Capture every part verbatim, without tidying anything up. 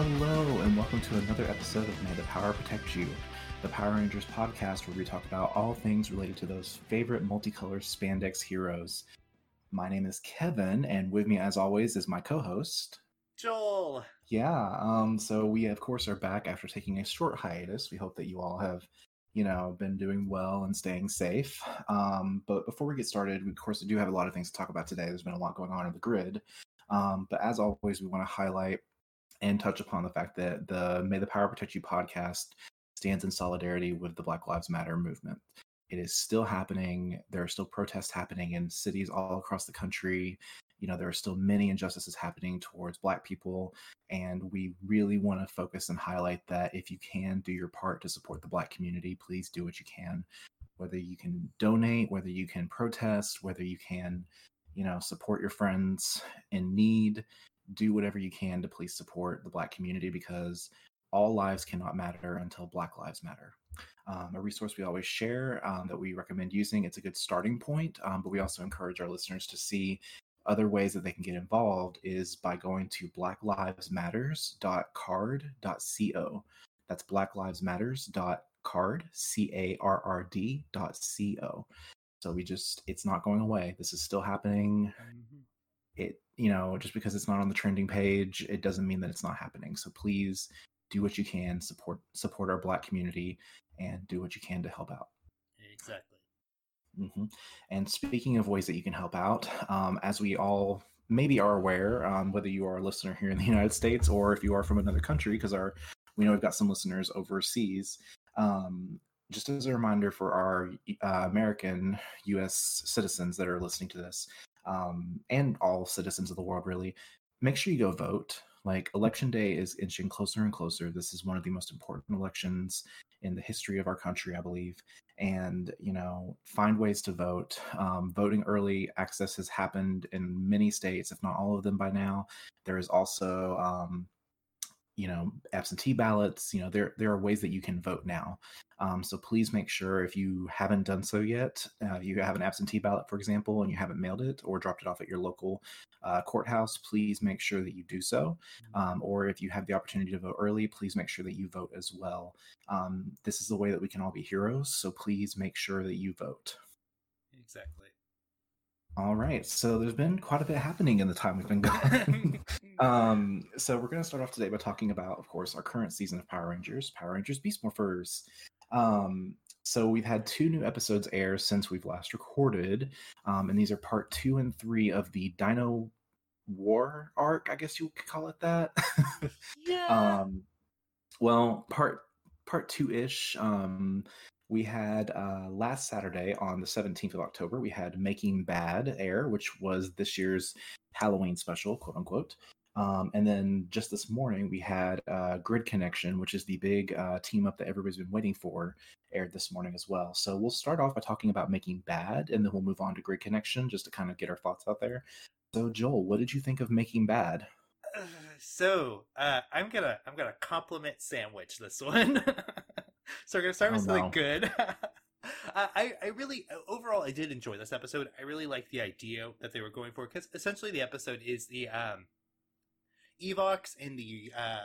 Hello, and welcome to another episode of May the Power Protect You, the Power Rangers podcast where we talk about all things related to those favorite multicolored spandex heroes. My name is Kevin, and with me, as always, is my co-host, Joel. Yeah, um, so we, of course, are back after taking a short hiatus. We hope that you all have, you know, been doing well and staying safe. Um, but before we get started, we, of course, do have a lot of things to talk about today. There's been a lot going on in the grid. Um, but as always, we want to highlight and touch upon the fact that the May the Power Protect You podcast stands in solidarity with the Black Lives Matter movement. It is still happening. There are still protests happening in cities all across the country. You know, there are still many injustices happening towards Black people. And we really want to focus and highlight that if you can do your part to support the Black community, please do what you can. Whether you can donate, whether you can protest, whether you can, you know, support your friends in need. Do whatever you can to please support the Black community, because all lives cannot matter until Black lives matter. Um, a resource we always share um, that we recommend using. It's a good starting point, um, but we also encourage our listeners to see other ways that they can get involved is by going to black lives matters dot card dot co. That's black lives matters dot card, C A R R D dot C O. So we just, it's not going away. This is still happening. Mm-hmm. It, you know, just because it's not on the trending page, it doesn't mean that it's not happening. So please do what you can, support support our Black community, and do what you can to help out. Exactly. Mm-hmm. And speaking of ways that you can help out, um, as we all maybe are aware, um, whether you are a listener here in the United States or if you are from another country, because our we know we've got some listeners overseas. Um, just as a reminder for our uh, American U S citizens that are listening to this. Um, and all citizens of the world, really, make sure you go vote. Like, election day is inching closer and closer. This is one of the most important elections in the history of our country, I believe. And, you know, find ways to vote. Um, voting early access has happened in many states, if not all of them by now. There is also, um, you know, absentee ballots. You know, there there are ways that you can vote now. Um, so please make sure, if you haven't done so yet, uh, you have an absentee ballot, for example, and you haven't mailed it or dropped it off at your local uh, courthouse, please make sure that you do so. Um, or if you have the opportunity to vote early, please make sure that you vote as well. Um, this is the way that we can all be heroes. So please make sure that you vote. Exactly. All right. So there's been quite a bit happening in the time we've been gone. um, so we're going to start off today by talking about, of course, our current season of Power Rangers, Power Rangers Beast Morphers. Um, so we've had two new episodes air since we've last recorded, um, and these are part two and three of the Dino War arc, I guess you could call it that. Yeah. Um, well, part part two-ish, um, we had uh, last Saturday on the seventeenth of October, we had Making Bad air, which was this year's Halloween special, quote-unquote. Um, and then just this morning, we had uh, Grid Connection, which is the big uh, team up that everybody's been waiting for, aired this morning as well. So we'll start off by talking about Making Bad, and then we'll move on to Grid Connection just to kind of get our thoughts out there. So Joel, what did you think of Making Bad? Uh, so uh, I'm gonna I'm gonna compliment sandwich this one. So we're gonna start with oh, something no. good. Uh, I, I really, overall, I did enjoy this episode. I really liked the idea that they were going for, because essentially the episode is the um. Evox and the uh,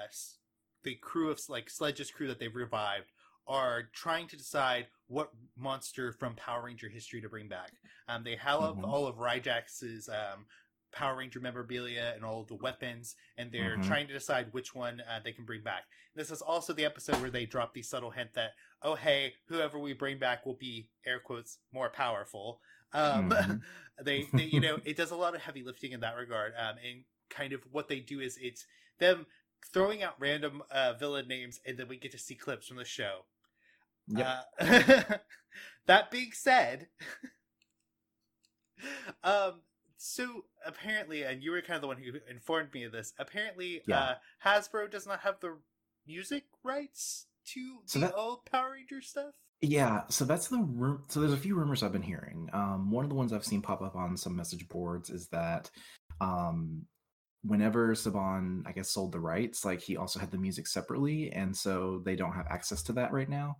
the crew of, like, Sledge's crew that they've revived are trying to decide what monster from Power Ranger history to bring back. Um, they have mm-hmm. all of Ryjax's um, Power Ranger memorabilia and all of the weapons, and they're mm-hmm. trying to decide which one uh, they can bring back. This is also the episode where they drop the subtle hint that, oh, hey, whoever we bring back will be, air quotes, more powerful. Um, mm-hmm. they, they, you know, it does a lot of heavy lifting in that regard, um, and kind of what they do is it's them throwing out random uh, villain names, and then we get to see clips from the show. Yep. Uh, that being said, um, so apparently, and you were kind of the one who informed me of this, apparently yeah. uh, Hasbro does not have the music rights to so the that, old Power Ranger stuff? Yeah, so that's the ru- so there's a few rumors I've been hearing. Um, one of the ones I've seen pop up on some message boards is that um, whenever Saban, I guess, sold the rights, like, he also had the music separately, and so they don't have access to that right now.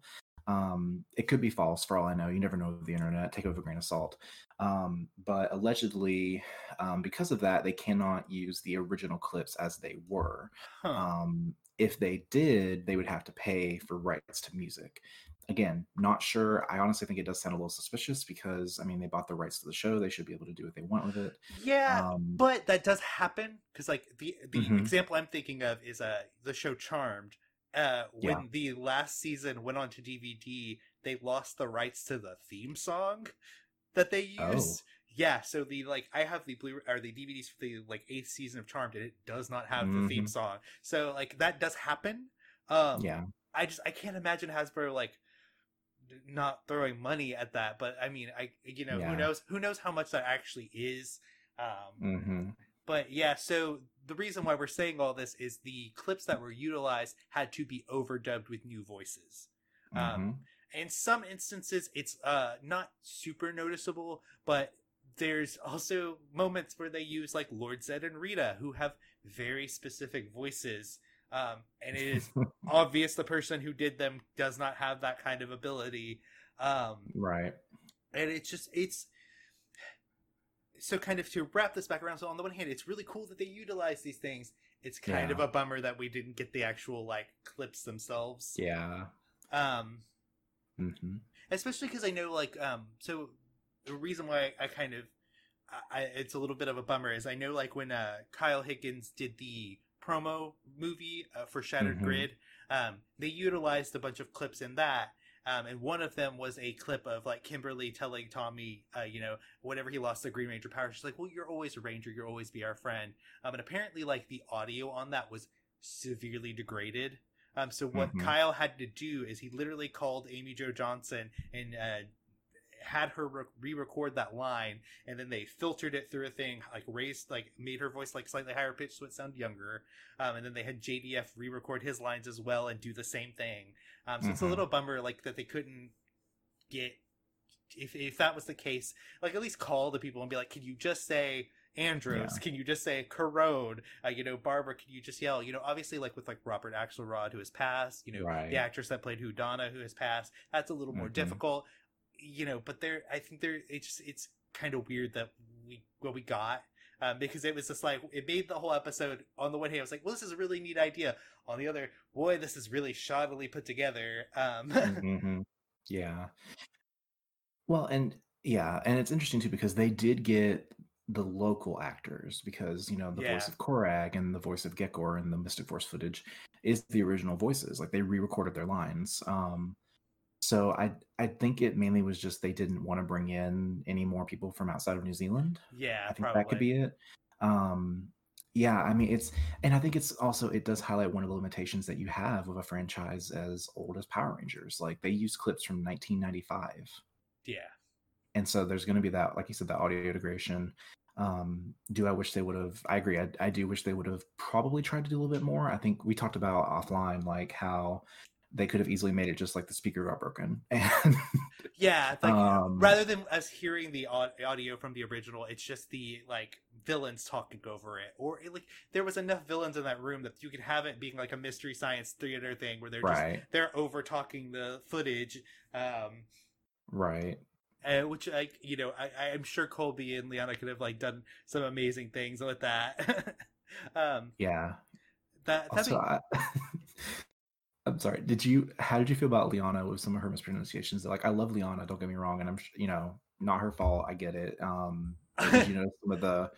Um, it could be false for all I know. You never know the internet. Take it with a grain of salt. Um, but allegedly, um, because of that, they cannot use the original clips as they were. Huh. Um, if they did, they would have to pay for rights to music. Again, not sure. I honestly think it does sound a little suspicious because, I mean, they bought the rights to the show. They should be able to do what they want with it. Yeah, um, but that does happen because, like, the, the mm-hmm. example I'm thinking of is uh, the show Charmed. Uh, when yeah. the last season went on to D V D, they lost the rights to the theme song that they used. Oh. Yeah, so the like I have the Blu or the D V Ds for the like eighth season of Charmed, and it does not have mm-hmm. the theme song. So like that does happen. Um, yeah, I just I can't imagine Hasbro like not throwing money at that. But I mean, I you know yeah. who knows who knows how much that actually is. Um, mm-hmm. But yeah, so. The reason why we're saying all this is the clips that were utilized had to be overdubbed with new voices. Mm-hmm. Um, in some instances, it's uh, not super noticeable, but there's also moments where they use like Lord Zedd and Rita, who have very specific voices. Um, and it is obvious the person who did them does not have that kind of ability. Um, right. And it's just, it's, So kind of to wrap this back around, so on the one hand, it's really cool that they utilize these things. It's kind yeah. of a bummer that we didn't get the actual, like, clips themselves. Yeah. Um, mm-hmm. Especially because I know, like, um, so the reason why I, I kind of, I, it's a little bit of a bummer is I know, like, when uh, Kyle Higgins did the promo movie uh, for Shattered mm-hmm. Grid, um, they utilized a bunch of clips in that. Um, and one of them was a clip of, like, Kimberly telling Tommy, uh, you know, whenever he lost the Green Ranger power, she's like, well, you're always a Ranger. You'll always be our friend. Um, and apparently, like, the audio on that was severely degraded. Um, so what mm-hmm. Kyle had to do is he literally called Amy Jo Johnson and uh, had her re-record that line. And then they filtered it through a thing, like, raised, like, made her voice, like, slightly higher pitched so it sounded younger. Um, and then they had J D F re-record his lines as well and do the same thing. Um, so mm-hmm. it's a little bummer, like, that they couldn't get, if if that was the case, like, at least call the people and be like, can you just say Andros? Yeah. Can you just say Koragg? Uh, you know, Barbara, can you just yell? You know, obviously, like, with, like, Robert Axelrod, who has passed, you know, right. the actress that played Hudonna, who has passed, that's a little mm-hmm. more difficult, you know, but there, I think there, it's, it's kind of weird that we, what we got. Um, because it was just like, it made the whole episode, on the one hand, I was like, well, this is a really neat idea. On the other, boy, this is really shoddily put together. Um. mm-hmm. Yeah. Well, and yeah, and it's interesting, too, because they did get the local actors, because, you know, the yeah. voice of Koragg and the voice of Gekor and the Mystic Force footage is the original voices. Like, they re-recorded their lines. Um, so I I think it mainly was just they didn't want to bring in any more people from outside of New Zealand. Yeah, I think probably. That could be it. Um, yeah, I mean, it's, and I think it's also, it does highlight one of the limitations that you have of a franchise as old as Power Rangers. Like, they use clips from nineteen ninety-five. Yeah. And so there's going to be that, like you said, the audio degradation. Um, do I wish they would have, I agree, I, I do wish they would have probably tried to do a little bit more. I think we talked about offline, like, how they could have easily made it just like the speaker got broken. And yeah, like, um, rather than us hearing the audio from the original, it's just the, like, villains talking over it. Or, it, like, there was enough villains in that room that you could have it being like a Mystery Science Theater thing where they're right. just, they're over talking the footage. Um, right. Uh, which, like, you know, I, I'm sure Colby and Liana could have, like, done some amazing things with that. um, yeah. That, also, I... I'm sorry. Did you? How did you feel about Liana with some of her mispronunciations? Like, I love Liana. Don't get me wrong, and I'm, you know, not her fault. I get it. Um, did you notice some of the,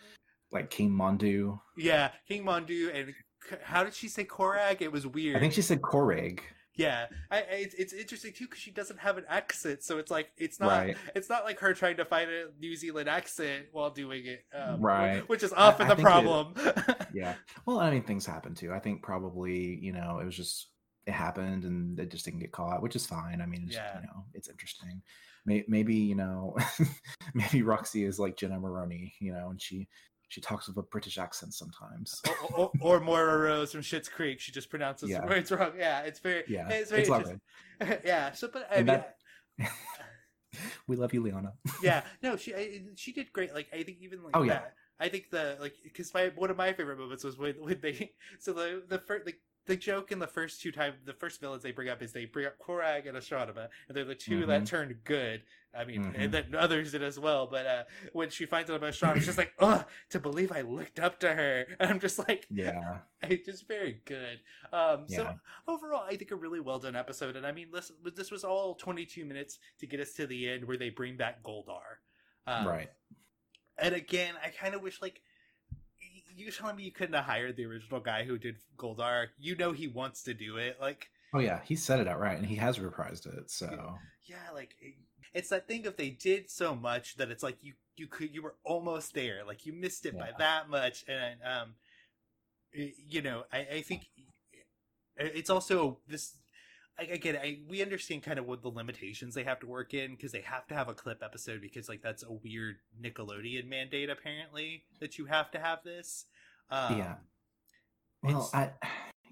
like, King Mondu? Yeah, King Mondu, and how did she say Koragg? It was weird. I think she said Koragg. Yeah, I, I, it's it's interesting too because she doesn't have an accent, so it's like it's not right. it's not like her trying to find a New Zealand accent while doing it, um, right? Which is often I, I the problem. It, yeah. Well, I mean, things happen too. I think probably you know it was just. It happened and they just didn't get caught, which is fine. I mean, it's, yeah. you know, it's interesting. Maybe, maybe you know, maybe Roxy is like Jenna Maroney, you know, and she she talks with a British accent sometimes. or, or, or Moira Rose from Schitt's Creek. She just pronounces yeah. words wrong. Yeah, it's very, yeah, it's very it's interesting. yeah. So, but I and mean, that... we love you, Liana. yeah. No, she I, she did great. Like I think even like oh, that. Yeah. I think the like because my one of my favorite moments was when when they so the the first like. the joke in the first two times, the first villains they bring up is they bring up Koragg and Astronomer, and they're the two mm-hmm. that turned good. I mean, mm-hmm. and then others did as well. But uh, when she finds out about Astronomer, she's like, "Ugh, to believe I looked up to her." And I'm just like, "Yeah, it's just very good." Um, yeah. So overall, I think a really well done episode. And I mean, this this was all twenty-two minutes to get us to the end where they bring back Goldar, um, right? And again, I kind of wish like. You telling me you couldn't have hired the original guy who did Goldar? You know he wants to do it. Like, oh yeah, he said it outright, and he has reprised it. So yeah, like it's that thing if they did so much that it's like you you could you were almost there, like you missed it yeah. by that much. And um, you know, I, I think it's also this. Again, I, we understand kind of what the limitations they have to work in because they have to have a clip episode because, like, that's a weird Nickelodeon mandate, apparently, that you have to have this. Um, yeah. Well, I,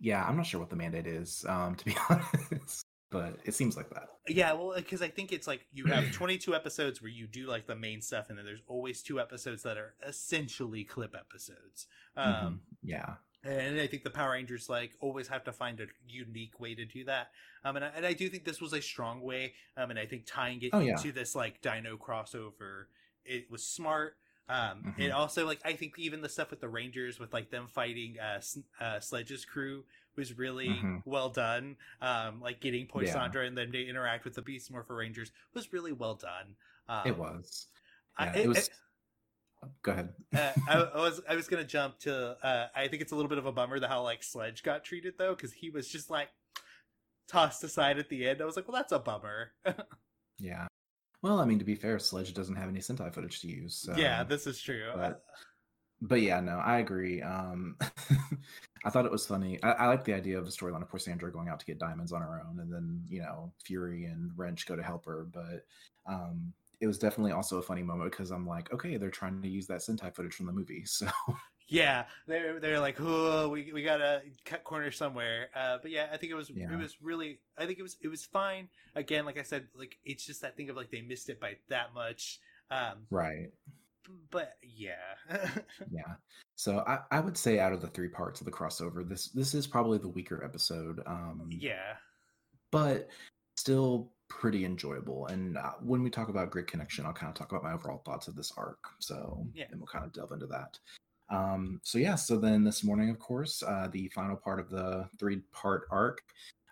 yeah, I'm not sure what the mandate is, um, to be honest, but it seems like that. Yeah, well, because I think it's, like, you have twenty-two episodes where you do, like, the main stuff, and then there's always two episodes that are essentially clip episodes. Um, mm-hmm. Yeah. And I think the Power Rangers, like, always have to find a unique way to do that. Um, and I, and I do think this was a strong way. Um, and I think tying it oh, into yeah. this, like, Dino crossover, it was smart. Um, mm-hmm. It also, like, I think even the stuff with the Rangers, with, like, them fighting uh, uh, Sledge's crew was really mm-hmm. well done. Um, like, getting Poisandra yeah. and them to interact with the Beast Morpher Rangers was really well done. Um, it was. Yeah, I, it, it was... It, Go ahead. uh, I, I was I was gonna jump to. Uh, I think it's a little bit of a bummer the how like Sledge got treated though, because he was just like tossed aside at the end. I was like, well, that's a bummer. yeah. Well, I mean, to be fair, Sledge doesn't have any Sentai footage to use. So, yeah, this is true. But, but yeah, no, I agree. Um, I thought it was funny. I, I like the idea of a storyline of Poisandra going out to get diamonds on her own, and then you know Fury and Wrench go to help her, but. Um, It was definitely also a funny moment because I'm like, okay, they're trying to use that Sentai footage from the movie, so yeah, they're they're like, oh, we we gotta cut corners somewhere. Uh, but yeah, I think it was yeah. it was really, I think it was it was fine. Again, like I said, like it's just that thing of like they missed it by that much, um, right? But yeah, yeah. So I, I would say out of the three parts of the crossover, this this is probably the weaker episode. Um, yeah, but still. Pretty enjoyable, and uh, when we talk about Grid Connection, I'll kind of talk about my overall thoughts of this arc. So, yeah. and we'll kind of delve into that. Um, so yeah, so then this morning, of course, uh, the final part of the three-part arc.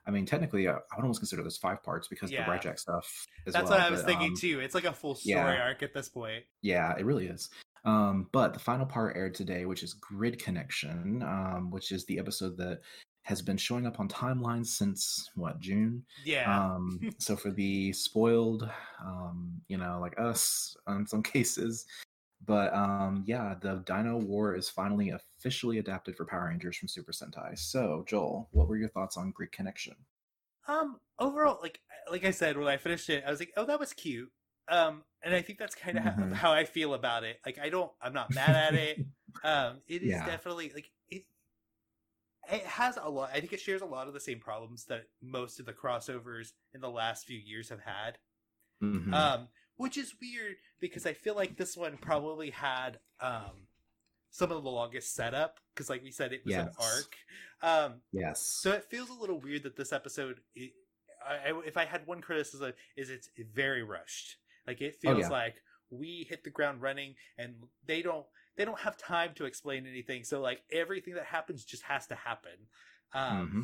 I mean, technically, I, I would almost consider this five parts because yeah. the Ryjack stuff. As That's well, what I was but, thinking um, too. It's like a full story yeah. arc at this point. Yeah, it really is. Um, but the final part aired today, which is Grid Connection, um, which is the episode that. Has been showing up on timelines since what June? Yeah. Um, so for the spoiled, um, you know, like us in some cases, but um, yeah, the Dino War is finally officially adapted for Power Rangers from Super Sentai. So Joel, what were your thoughts on Grid Connection? Um, overall, like like I said, when I finished it, I was like, oh, that was cute. Um, and I think that's kind of mm-hmm. how, how I feel about it. Like I don't, I'm not mad at it. um, it is yeah. definitely like. It, It has a lot. I think it shares a lot of the same problems that most of the crossovers in the last few years have had, mm-hmm. um, which is weird because I feel like this one probably had um, some of the longest setup because, like we said, it was yes. an arc. Um, yes. So it feels a little weird that this episode, it, I, I, if I had one criticism, is it's very rushed. Like it feels oh, yeah. like we hit the ground running and they don't. They don't have time to explain anything, so like everything that happens just has to happen. Um, mm-hmm.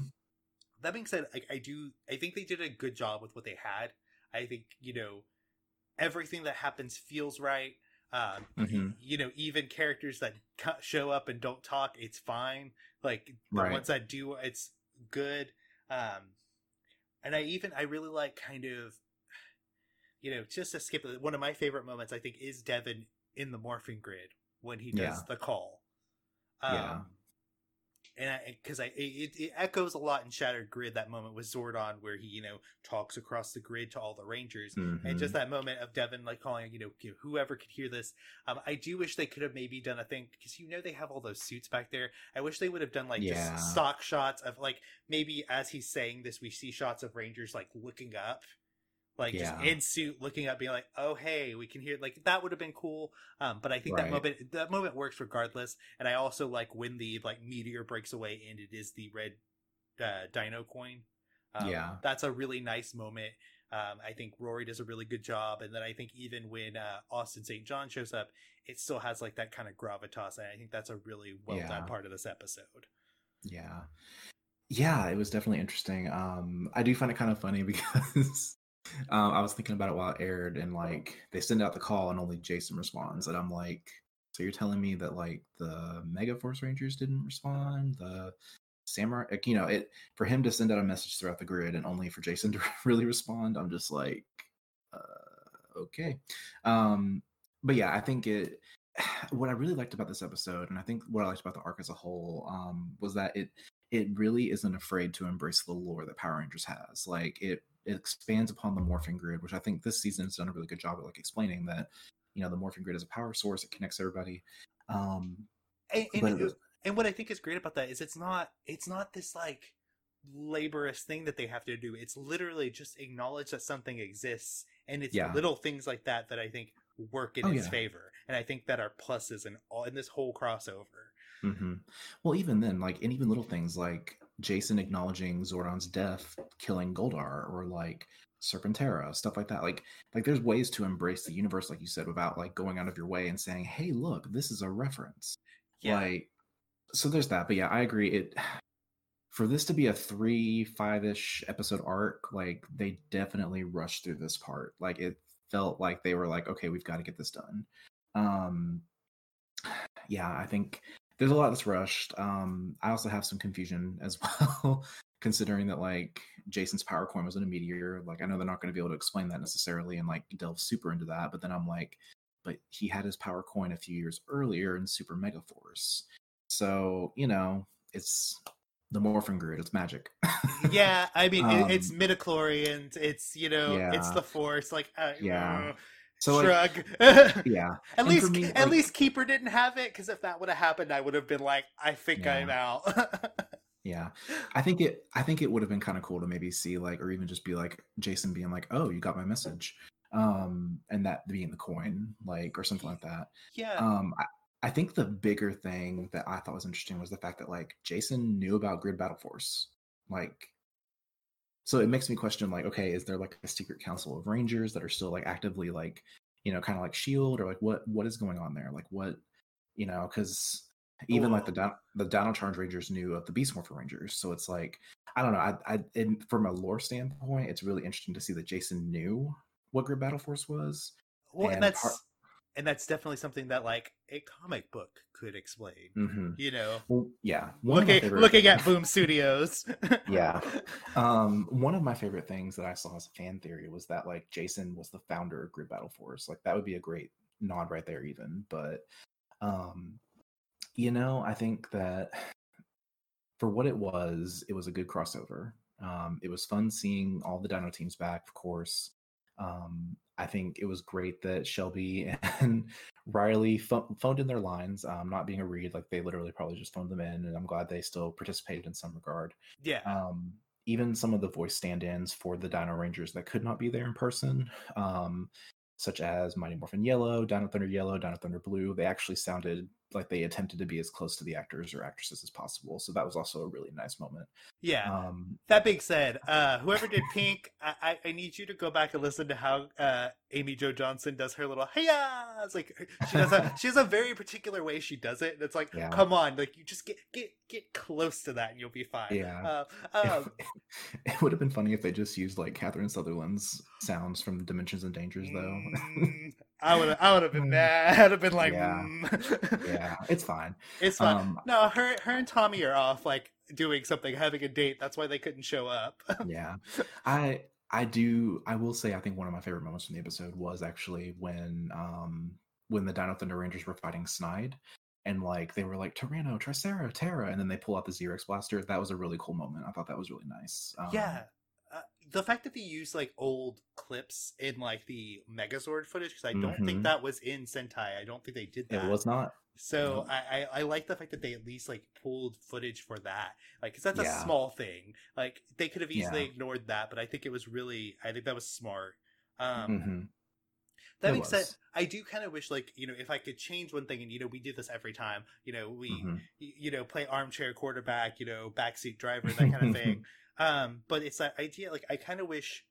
That being said, I, I do. I think they did a good job with what they had. I think you know everything that happens feels right. Um, mm-hmm. You know, even characters that show up and don't talk, it's fine. Like the right. ones that do, it's good. Um, and I even I really like kind of you know just to skip one of my favorite moments. I think is Devin in the Morphin Grid. When he does yeah. the call, um, yeah, and because I, I it, it echoes a lot in Shattered Grid. That moment with Zordon, where he you know talks across the grid to all the Rangers, mm-hmm. and just that moment of Devin like calling you know whoever could hear this. Um, I do wish they could have maybe done a thing because you know they have all those suits back there. I wish they would have done like yeah. just stock shots of like maybe as he's saying this, we see shots of Rangers like looking up. Like yeah. just in suit looking up being like, oh, hey, we can hear like that would have been cool. Um, but I think right. that moment that moment works regardless. And I also like when the like meteor breaks away and it is the red uh, Dino coin. Um, yeah. That's a really nice moment. Um, I think Rory does a really good job. And then I think even when uh, Austin Saint John shows up, it still has like that kind of gravitas. And I think that's a really well yeah. done part of this episode. Yeah. Yeah, it was definitely interesting. Um, I do find it kind of funny because um, I was thinking about it while it aired, and like they send out the call and only Jason responds. And I'm like, so you're telling me that like the Mega Force Rangers didn't respond? The Samurai, you know, it for him to send out a message throughout the grid and only for Jason to really respond. I'm just like, uh, okay. Um, but yeah, I think it, what I really liked about this episode, and I think what I liked about the arc as a whole, um, was that it, it really isn't afraid to embrace the lore that Power Rangers has. Like it, it expands upon the Morphin Grid, which I think this season has done a really good job at like explaining that, you know, the Morphin Grid is a power source. It connects everybody. Um, and, and but, And what I think is great about that is it's not it's not this like laborious thing that they have to do. It's literally just acknowledge that something exists, and it's yeah. little things like that that I think work in oh, its yeah. favor. And I think that are pluses in all in this whole crossover. Mm-hmm. Well, even then, like, and even little things like Jason acknowledging Zordon's death, killing Goldar, or like Serpentera, stuff like that. Like, like there's ways to embrace the universe, like you said, without like going out of your way and saying, "Hey, look, this is a reference." Yeah. Like, so there's that, but yeah, I agree. It for this to be a three, five-ish episode arc, like they definitely rushed through this part. Like it felt like they were like, okay, we've got to get this done. Um, yeah, I think there's a lot that's rushed. Um, I also have some confusion as well, considering that like Jason's power coin was in a meteor. Like I know they're not going to be able to explain that necessarily and like delve super into that, but then I'm like, but he had his power coin a few years earlier in Super Mega Force. So, you know, it's the Morphin Grid. It's magic. yeah, I mean, um, it's midichlorians. It's, you know, yeah. it's the Force. Like, uh, yeah. So shrug. Like, yeah. At and least me, at like, least Keeper didn't have it, because if that would have happened, I would have been like, I think yeah. I'm out. yeah. I think it I think it would have been kind of cool to maybe see, like, or even just be like, Jason being like, oh, you got my message. Um, and that being the coin, like, or something like that. Yeah. Um, I, I think the bigger thing that I thought was interesting was the fact that like Jason knew about Grid Battle Force. Like, so it makes me question like, okay, is there like a secret council of Rangers that are still like actively like, you know, kind of like SHIELD, or like what, what is going on there? Like what, you know, cause even oh. like the, the Dino Charge Rangers knew of the Beast Morpher Rangers. So it's like, I don't know. I, I, in, from a lore standpoint, it's really interesting to see that Jason knew what Grid Battle Force was. Well, and, and that's, part- And that's definitely something that, like, a comic book could explain, mm-hmm. you know? Well, yeah. Looking, looking at Boom Studios. yeah. Um, one of my favorite things that I saw as a fan theory was that, like, Jason was the founder of Grid Battle Force. Like, that would be a great nod right there even. But, um, you know, I think that for what it was, it was a good crossover. Um, it was fun seeing all the Dino teams back, of course. Um, I think it was great that Shelby and Riley ph- phoned in their lines, um, not being a read. Like they literally probably just phoned them in, and I'm glad they still participated in some regard. Yeah. Um, even some of the voice stand-ins for the Dino Rangers that could not be there in person, um, such as Mighty Morphin Yellow, Dino Thunder Yellow, Dino Thunder Blue, they actually sounded like they attempted to be as close to the actors or actresses as possible. So that was also a really nice moment. Yeah. Um, that being said, uh, whoever did Pink, I, I need you to go back and listen to how uh, Amy Jo Johnson does her little hey-ya. It's like she does a she has a very particular way she does it, and it's like, yeah. come on, like you just get get get close to that, and you'll be fine. Yeah. Uh, um, it would have been funny if they just used like Catherine Sutherland's sounds from Dimensions and Dangers, though. I would I would have been mad. I'd have been like, yeah, mm. yeah it's fine. It's fine. Um, no, her her and Tommy are off like doing something, having a date. That's why they couldn't show up. yeah, I I do. I will say I think one of my favorite moments from the episode was actually when um when the Dino Thunder Rangers were fighting Snide, and like they were like Tyranno, Tricera, Terra, and then they pull out the Xerix blaster. That was a really cool moment. I thought that was really nice. Um, yeah. Uh, the fact that they use like old clips in like the Megazord footage, because I don't mm-hmm. think that was in Sentai. I don't think they did that. It was not. So no. I, I I like the fact that they at least like pulled footage for that, like because that's yeah. a small thing. Like they could have easily yeah. ignored that, but I think it was really I think that was smart. Um, mm-hmm. That being said, I do kind of wish, like, you know, if I could change one thing, and, you know, we do this every time, you know, we, mm-hmm. you, you know, play armchair quarterback, you know, backseat driver, that kind of thing. Um, but it's that idea, like, I kind of wish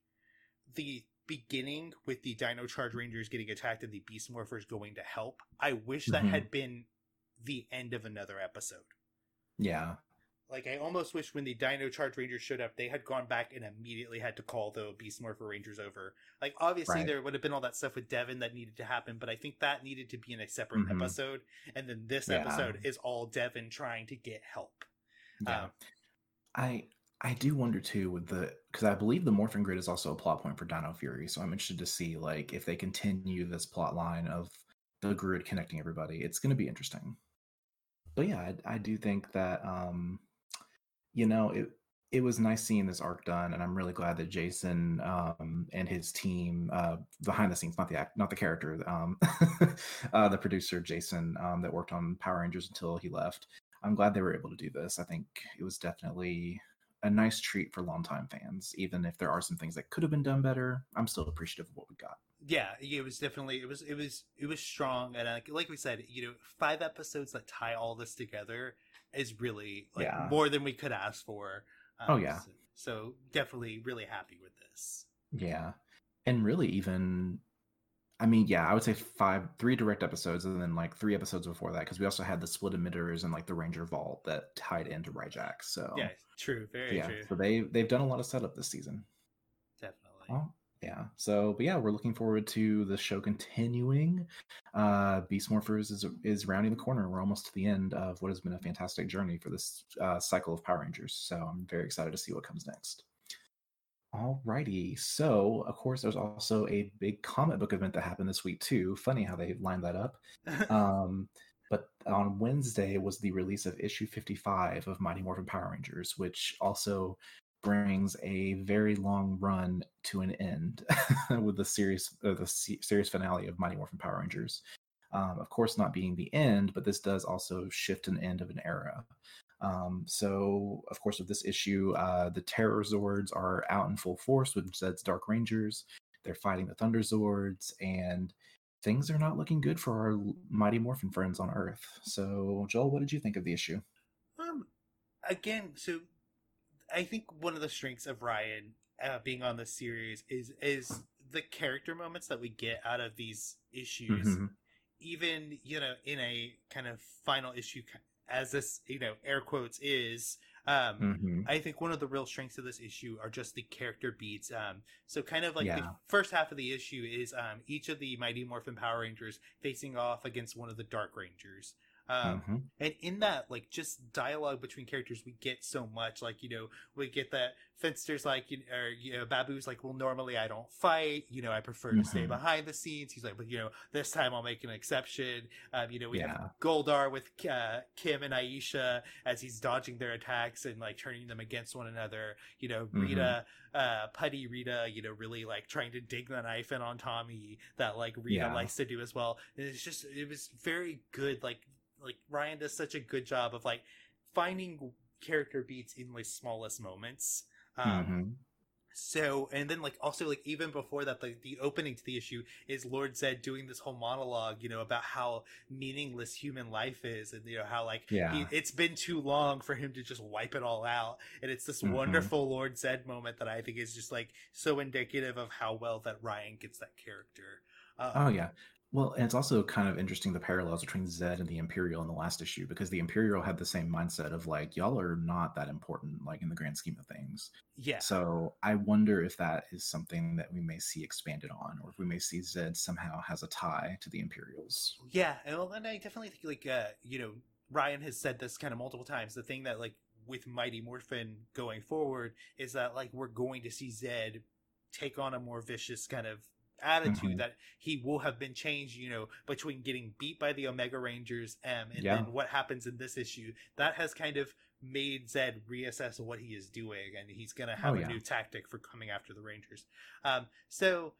the beginning with the Dino Charge Rangers getting attacked and the Beast Morphers going to help, I wish that mm-hmm. had been the end of another episode. Yeah. Like, I almost wish when the Dino Charge Rangers showed up, they had gone back and immediately had to call the Beast Morpher Rangers over. Like, obviously, right. there would have been all that stuff with Devin that needed to happen, but I think that needed to be in a separate mm-hmm. episode. And then this yeah. episode is all Devin trying to get help. Yeah. Um, I I do wonder, too, with the... because I believe the Morphin Grid is also a plot point for Dino Fury, so I'm interested to see, like, if they continue this plot line of the grid connecting everybody. It's going to be interesting. But, yeah, I, I do think that... Um, You know, it it was nice seeing this arc done, and I'm really glad that Jason um, and his team uh, behind the scenes, not the act, not the character, um, uh, the producer Jason um, that worked on Power Rangers until he left. I'm glad they were able to do this. I think it was definitely a nice treat for longtime fans, even if there are some things that could have been done better. I'm still appreciative of what we got. Yeah, it was definitely it was it was it was strong, and like, like we said, you know, five episodes that tie all this together is really like yeah. more than we could ask for. Um, oh yeah. So, so definitely really happy with this. Yeah. And really even, I mean, yeah, I would say five, three direct episodes and then like three episodes before that. Cause we also had the split emitters and like the Ranger Vault that tied into Ryjack. So yeah, true. Very yeah. true. So they, they've done a lot of setup this season. Definitely. Well, yeah. So, but yeah, we're looking forward to the show continuing. Uh, Beast Morphers is is rounding the corner. We're almost to the end of what has been a fantastic journey for this uh, cycle of Power Rangers. So I'm very excited to see what comes next. Alrighty. So, of course, there's also a big comic book event that happened this week too. Funny how they lined that up. Um, but on Wednesday was the release of issue fifty-five of Mighty Morphin Power Rangers, which also brings a very long run to an end with the series or the series finale of Mighty Morphin Power Rangers. Um, of course, not being the end, but this does also shift an end of an era. Um, so, of course, with this issue, uh, the Terror Zords are out in full force with Zedd's Dark Rangers. They're fighting the Thunder Zords, and things are not looking good for our Mighty Morphin friends on Earth. So, Joel, what did you think of the issue? Um, again, so... I think one of the strengths of Ryan uh, being on this series is is the character moments that we get out of these issues, mm-hmm. even, you know, in a kind of final issue, as this, you know, air quotes is. Um, mm-hmm. I think one of the real strengths of this issue are just the character beats. Um, so kind of like yeah. the first half of the issue is um, each of the Mighty Morphin Power Rangers facing off against one of the Dark Rangers. Um, mm-hmm. And in that, like, just dialogue between characters, we get so much. Like, you know, we get that Finster's like, you know, or you know, Babu's like, well, normally I don't fight. You know, I prefer to mm-hmm. stay behind the scenes. He's like, but you know, this time I'll make an exception. Um, you know, we yeah. have Goldar with uh, Kim and Aisha as he's dodging their attacks and like turning them against one another. You know, Rita, mm-hmm. uh, Putty Rita, you know, really like trying to dig the knife in on Tommy that like Rita yeah. likes to do as well. And it's just, it was very good. Like. Like Ryan does such a good job of like finding character beats in the like, smallest moments. Um, mm-hmm. So, and then like also like even before that, like the opening to the issue is Lord Zedd doing this whole monologue, you know, about how meaningless human life is, and you know how like yeah. he, it's been too long for him to just wipe it all out, and it's this mm-hmm. wonderful Lord Zedd moment that I think is just like so indicative of how well that Ryan gets that character. Um, oh yeah. Well, and it's also kind of interesting the parallels between Zedd and the Imperial in the last issue, because the Imperial had the same mindset of like, y'all are not that important, like in the grand scheme of things. Yeah. So I wonder if that is something that we may see expanded on, or if we may see Zedd somehow has a tie to the Imperials. Yeah. And I definitely think like, uh, you know, Ryan has said this kind of multiple times, the thing that like with Mighty Morphin going forward is that like, we're going to see Zedd take on a more vicious kind of attitude mm-hmm. that he will have been changed, you know, between getting beat by the Omega Rangers um, and yeah. then what happens in this issue. That has kind of made Zedd reassess what he is doing, and he's going to have oh, a yeah. new tactic for coming after the Rangers. Um, so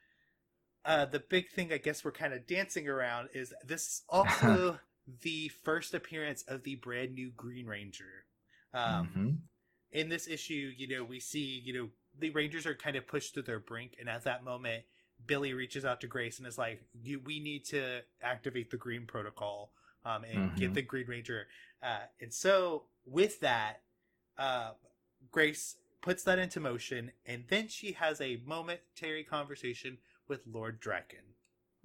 uh, the big thing I guess we're kind of dancing around is this is also the first appearance of the brand new Green Ranger. Um, mm-hmm. In this issue, you know, we see, you know, the Rangers are kind of pushed to their brink, and at that moment Billy reaches out to Grace and is like, you, we need to activate the green protocol um, and mm-hmm. get the Green Ranger. Uh, and so with that, uh, Grace puts that into motion, and then she has a momentary conversation with Lord Draken.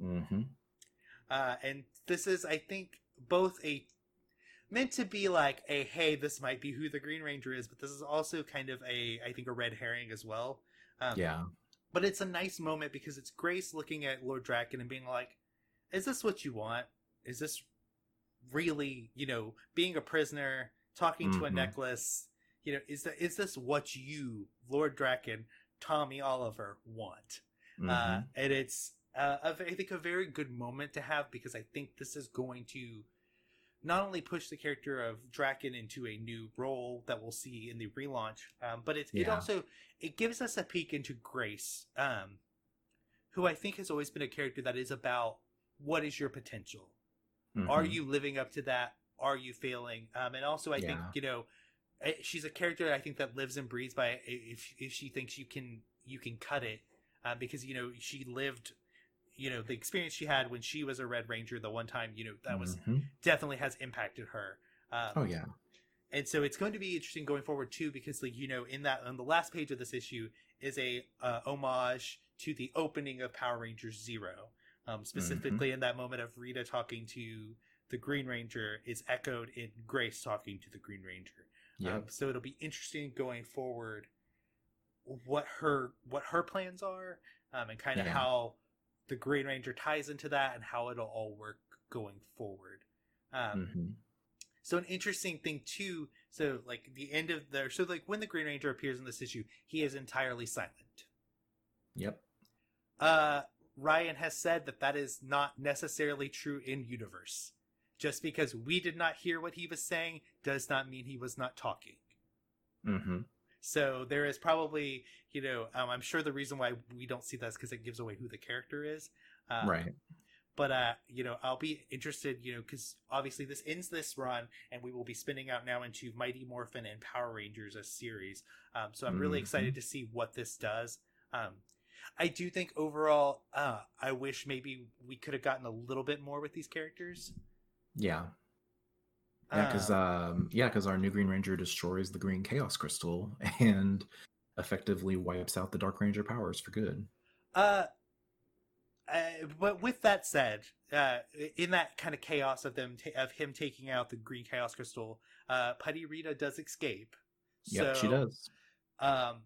Mm-hmm. Uh, and this is, I think, both a meant to be like a, hey, this might be who the Green Ranger is, but this is also kind of a, I think, a red herring as well. Um, yeah. But it's a nice moment because it's Grace looking at Lord Draken and being like, is this what you want? Is this really, you know, being a prisoner, talking mm-hmm. to a necklace, you know, is, the, is this what you, Lord Draken, Tommy Oliver, want? Mm-hmm. Uh, and it's, uh, I think, a very good moment to have because I think this is going to not only push the character of Draken into a new role that we'll see in the relaunch, um, but it, yeah. it also, it gives us a peek into Grace, um, who I think has always been a character that is about what is your potential? Mm-hmm. Are you living up to that? Are you failing? Um, and also I yeah. think, you know, she's a character I think that lives and breathes by if if she thinks you can, you can cut it, uh, because, you know, she lived, you know, the experience she had when she was a Red Ranger the one time, you know, that was mm-hmm. definitely has impacted her. Um, oh, yeah. And so it's going to be interesting going forward, too, because, like, you know, in that on the last page of this issue is a uh, homage to the opening of Power Rangers Zero. Um, specifically mm-hmm. in that moment of Rita talking to the Green Ranger is echoed in Grace talking to the Green Ranger. Yep. Um, so it'll be interesting going forward what her what her plans are um, and kind of yeah. how the Green Ranger ties into that and how it'll all work going forward. Um, mm-hmm. So an interesting thing too. So like the end of the, so like when the Green Ranger appears in this issue, he is entirely silent. Yep. Uh, Ryan has said that that is not necessarily true in universe. Just because we did not hear what he was saying does not mean he was not talking. Mm-hmm. So there is probably, you know, um, I'm sure the reason why we don't see that is because it gives away who the character is. Um, right. But, uh, you know, I'll be interested, you know, because obviously this ends this run and we will be spinning out now into Mighty Morphin and Power Rangers, a series. Um, so I'm mm-hmm. really excited to see what this does. Um, I do think overall, uh, I wish maybe we could have gotten a little bit more with these characters. Yeah. Yeah, because um, yeah, because our new Green Ranger destroys the Green Chaos Crystal and effectively wipes out the Dark Ranger powers for good. Uh, uh but with that said, uh, in that kind of chaos of them ta- of him taking out the Green Chaos Crystal, uh, Putty Rita does escape. Yeah, so, she does. Um,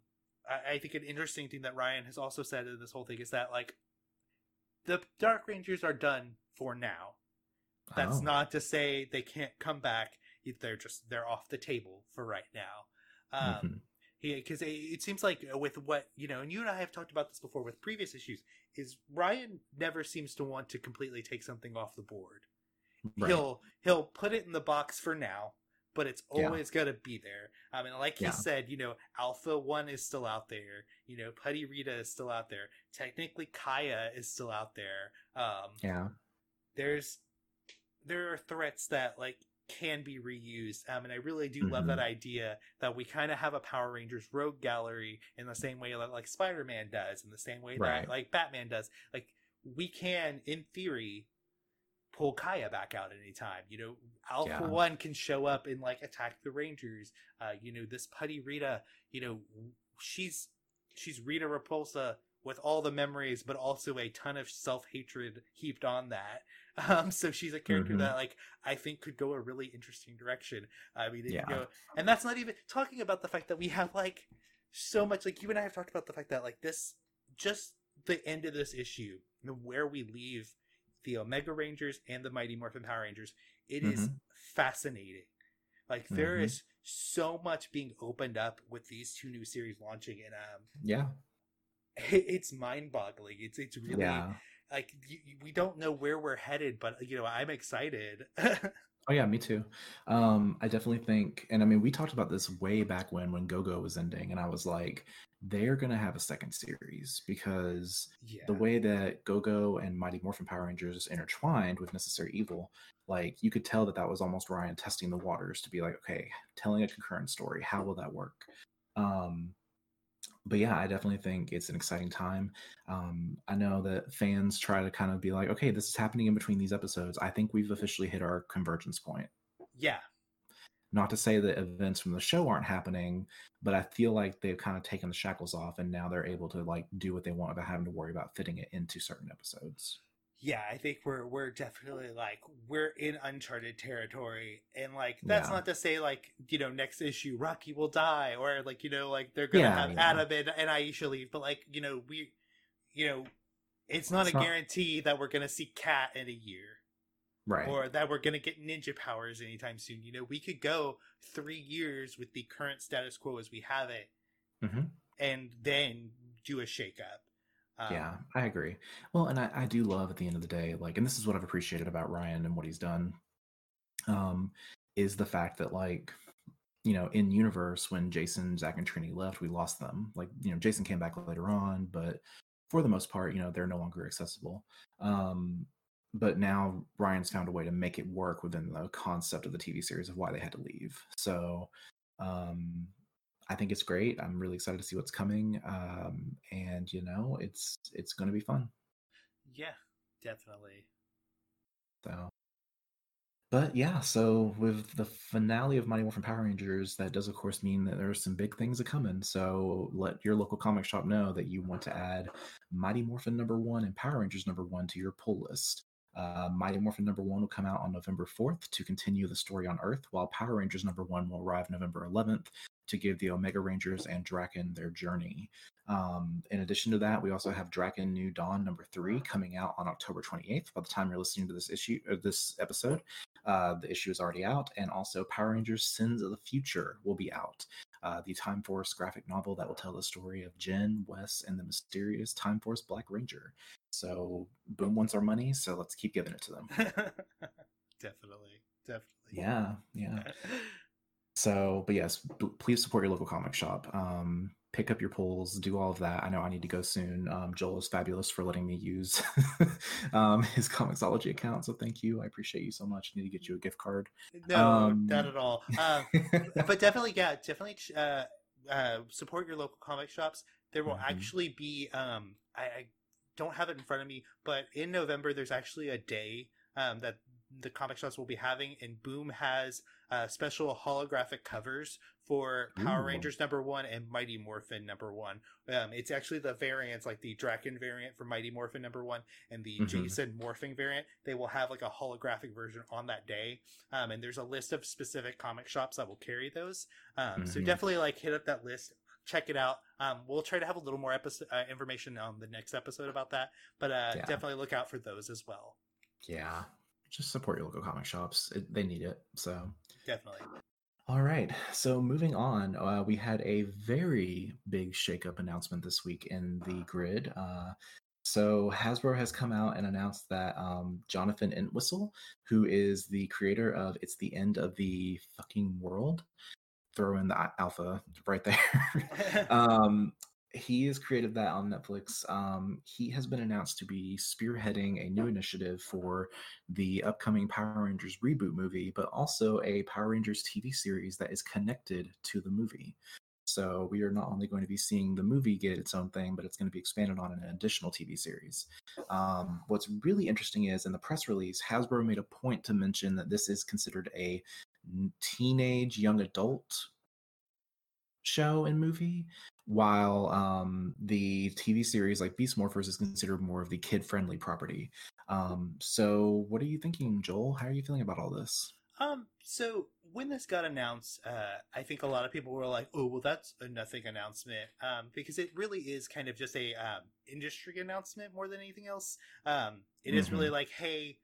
I-, I think an interesting thing that Ryan has also said in this whole thing is that like the Dark Rangers are done for now. That's oh. not to say they can't come back. They're just, they're off the table for right now. Um, mm-hmm. Because it, it seems like with what, you know, and you and I have talked about this before with previous issues, is Ryan never seems to want to completely take something off the board. Right. He'll, he'll put it in the box for now, but it's always yeah. going to be there. I mean, like yeah. he said, you know, Alpha One is still out there. You know, Putty Rita is still out there. Technically, Kaya is still out there. Um, yeah. There's, there are threats that like can be reused. Um, and I really do mm-hmm. love that idea that we kind of have a Power Rangers rogue gallery in the same way that like Spider-Man does, in the same way right. that like Batman does. Like we can, in theory, pull Kaya back out at any time. You know, Alpha yeah. One can show up and like attack the Rangers. Uh, you know, this Putty Rita, you know, she's, she's Rita Repulsa with all the memories, but also a ton of self-hatred heaped on that. Um, so she's a character mm-hmm. that, like, I think could go a really interesting direction. I mean, yeah. go, and that's not even talking about the fact that we have, like, so much, like, you and I have talked about the fact that, like, this, just the end of this issue, where we leave the Omega Rangers and the Mighty Morphin Power Rangers, it mm-hmm. is fascinating. Like, there mm-hmm. is so much being opened up with these two new series launching, and, um... yeah. It, it's mind-boggling. It's, it's really... Yeah. Like you, we don't know where we're headed, but you know I'm excited. Oh yeah, me too. Um, I definitely think, and I mean we talked about this way back when when Go-Go was ending, and I was like, they're gonna have a second series because yeah. the way that Go-Go and Mighty Morphin Power Rangers intertwined with Necessary Evil, like you could tell that that was almost Ryan testing the waters to be like, okay, telling a concurrent story, how will that work? Um, But yeah, I definitely think it's an exciting time. Um, I know that fans try to kind of be like, okay, this is happening in between these episodes. I think we've officially hit our convergence point. Yeah. Not to say that events from the show aren't happening, but I feel like they've kind of taken the shackles off and now they're able to like do what they want without having to worry about fitting it into certain episodes. Yeah, I think we're we're definitely like we're in uncharted territory, and like that's yeah. not to say like, you know, next issue Rocky will die or like, you know, like they're gonna yeah, have yeah. Adam and, and Aisha leave, but like, you know, we, you know, it's not it's a not... guarantee that we're gonna see Kat in a year. Right. Or that we're going to get ninja powers anytime soon. You know, we could go three years with the current status quo as we have it mm-hmm. and then do a shakeup. Um, yeah, I agree. Well, and I, I do love at the end of the day, like, and this is what I've appreciated about Ryan and what he's done, um, is the fact that, like, you know, in universe, when Jason, Zach, and Trini left, we lost them. Like, you know, Jason came back later on, but for the most part, you know, they're no longer accessible. Um, But now Ryan's found a way to make it work within the concept of the T V series of why they had to leave. So um, I think it's great. I'm really excited to see what's coming. Um, and, you know, it's it's going to be fun. Yeah, definitely. So, But, yeah, so with the finale of Mighty Morphin Power Rangers, that does, of course, mean that there are some big things a-coming. So let your local comic shop know that you want to add Mighty Morphin number one and Power Rangers number one to your pull list. Uh, Mighty Morphin number one will come out on November fourth to continue the story on Earth, while Power Rangers number one will arrive November eleventh to give the Omega Rangers and Draken their journey. Um, in addition to that, we also have Draken New Dawn number three coming out on October twenty-eighth. By the time you're listening to this issue or this episode, uh, the issue is already out, and also Power Rangers Sins of the Future will be out. Uh, the Time Force graphic novel that will tell the story of Jen, Wes, and the mysterious Time Force Black Ranger. So Boom wants our money, so let's keep giving it to them. Definitely, definitely. Yeah, yeah. So, but yes, b- please support your local comic shop. Um, pick up your pulls, do all of that. I know I need to go soon. Um, Joel is fabulous for letting me use um, his Comixology account, so thank you. I appreciate you so much. I need to get you a gift card. No, um, not at all. Uh, but definitely, yeah, definitely uh, uh, support your local comic shops. There will mm-hmm. actually be... Um, I. I don't have it in front of me, but in November there's actually a day um, that the comic shops will be having, and Boom has uh, special holographic covers for Power Ooh. Rangers number one and Mighty Morphin number one. Um, it's actually the variants, like the Draken variant for Mighty Morphin number one and the mm-hmm. Jason morphing variant. They will have like a holographic version on that day, um, and there's a list of specific comic shops that will carry those. Um, mm-hmm. So definitely like hit up that list. Check it out. Um, we'll try to have a little more episode uh, information on the next episode about that, but uh, yeah. definitely look out for those as well. Yeah, just support your local comic shops; it, they need it. So definitely. All right. So moving on, uh, we had a very big shakeup announcement this week in the grid. Uh, So Hasbro has come out and announced that um, Jonathan Entwistle, who is the creator of "It's the End of the Fucking World," throw in the alpha right there. um, he has created that on Netflix. Um, he has been announced to be spearheading a new initiative for the upcoming Power Rangers reboot movie, but also a Power Rangers T V series that is connected to the movie. So we are not only going to be seeing the movie get its own thing, but it's going to be expanded on in an additional T V series. Um, what's really interesting is in the press release, Hasbro made a point to mention that this is considered a teenage young adult show and movie, while um, the T V series like Beast Morphers is considered more of the kid-friendly property. Um, so what are you thinking, Joel? How are you feeling about all this? Um, so when this got announced, uh, I think a lot of people were like, oh, well, that's a nothing announcement, um, because it really is kind of just a um, industry announcement more than anything else. Um, it mm-hmm. is really like, hey,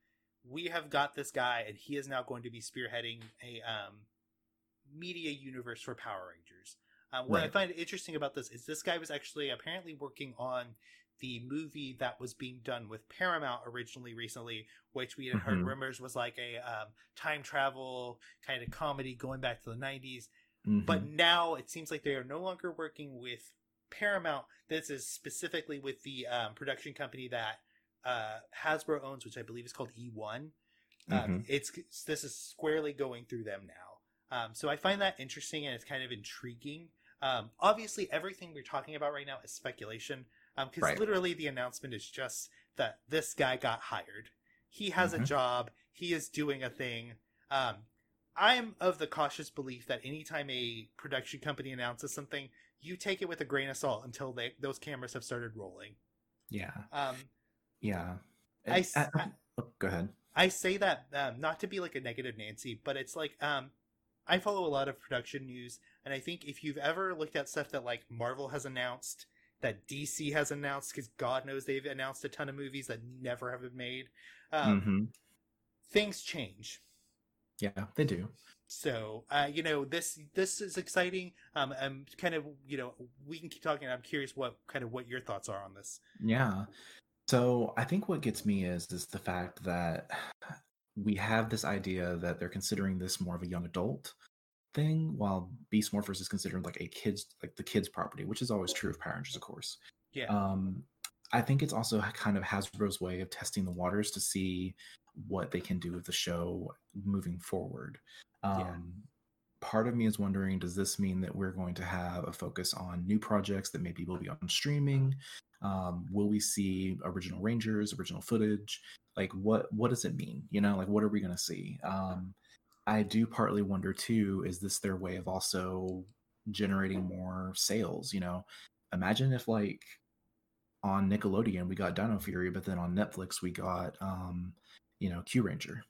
we have got this guy, and he is now going to be spearheading a um, media universe for Power Rangers. Um, what right. I find interesting about this is this guy was actually apparently working on the movie that was being done with Paramount originally recently, which we had mm-hmm. heard rumors was like a um, time travel kind of comedy going back to the nineties. Mm-hmm. But now it seems like they are no longer working with Paramount. This is specifically with the um, production company that uh Hasbro owns, which I believe is called E one. um mm-hmm. it's this is squarely going through them now, um so I find that interesting, and it's kind of intriguing Um, obviously, everything we're talking about right now is speculation, because um, right. literally the announcement is just that this guy got hired. He has mm-hmm. a job. He is doing a thing. Um, I'm of the cautious belief that anytime a production company announces something, you take it with a grain of salt until they, those cameras have started rolling. Yeah. Um, yeah. I, I, I, I, go ahead. I say that um, not to be like a negative Nancy, but it's like um, I follow a lot of production news. And I think if you've ever looked at stuff that like Marvel has announced, that D C has announced, because God knows they've announced a ton of movies that never have been made. Um, mm-hmm. Things change. Yeah, they do. So, uh, you know, this this is exciting. Um, I'm kind of, you know, we can keep talking. I'm curious what kind of what your thoughts are on this. Yeah. So I think what gets me is is the fact that we have this idea that they're considering this more of a young adult thing, while Beast Morphers is considered like a kids, like the kids property, which is always true of Power Rangers, of course. Yeah. Um, I think it's also kind of Hasbro's way of testing the waters to see what they can do with the show moving forward. Um, yeah. Part of me is wondering, does this mean that we're going to have a focus on new projects that maybe will be on streaming? Um, will we see original Rangers, original footage? Like what, what does it mean? You know, like what are we going to see? Um, I do partly wonder too, is this their way of also generating more sales? You know, imagine if like on Nickelodeon we got Dino Fury, but then on Netflix we got, um, you know, Q Ranger.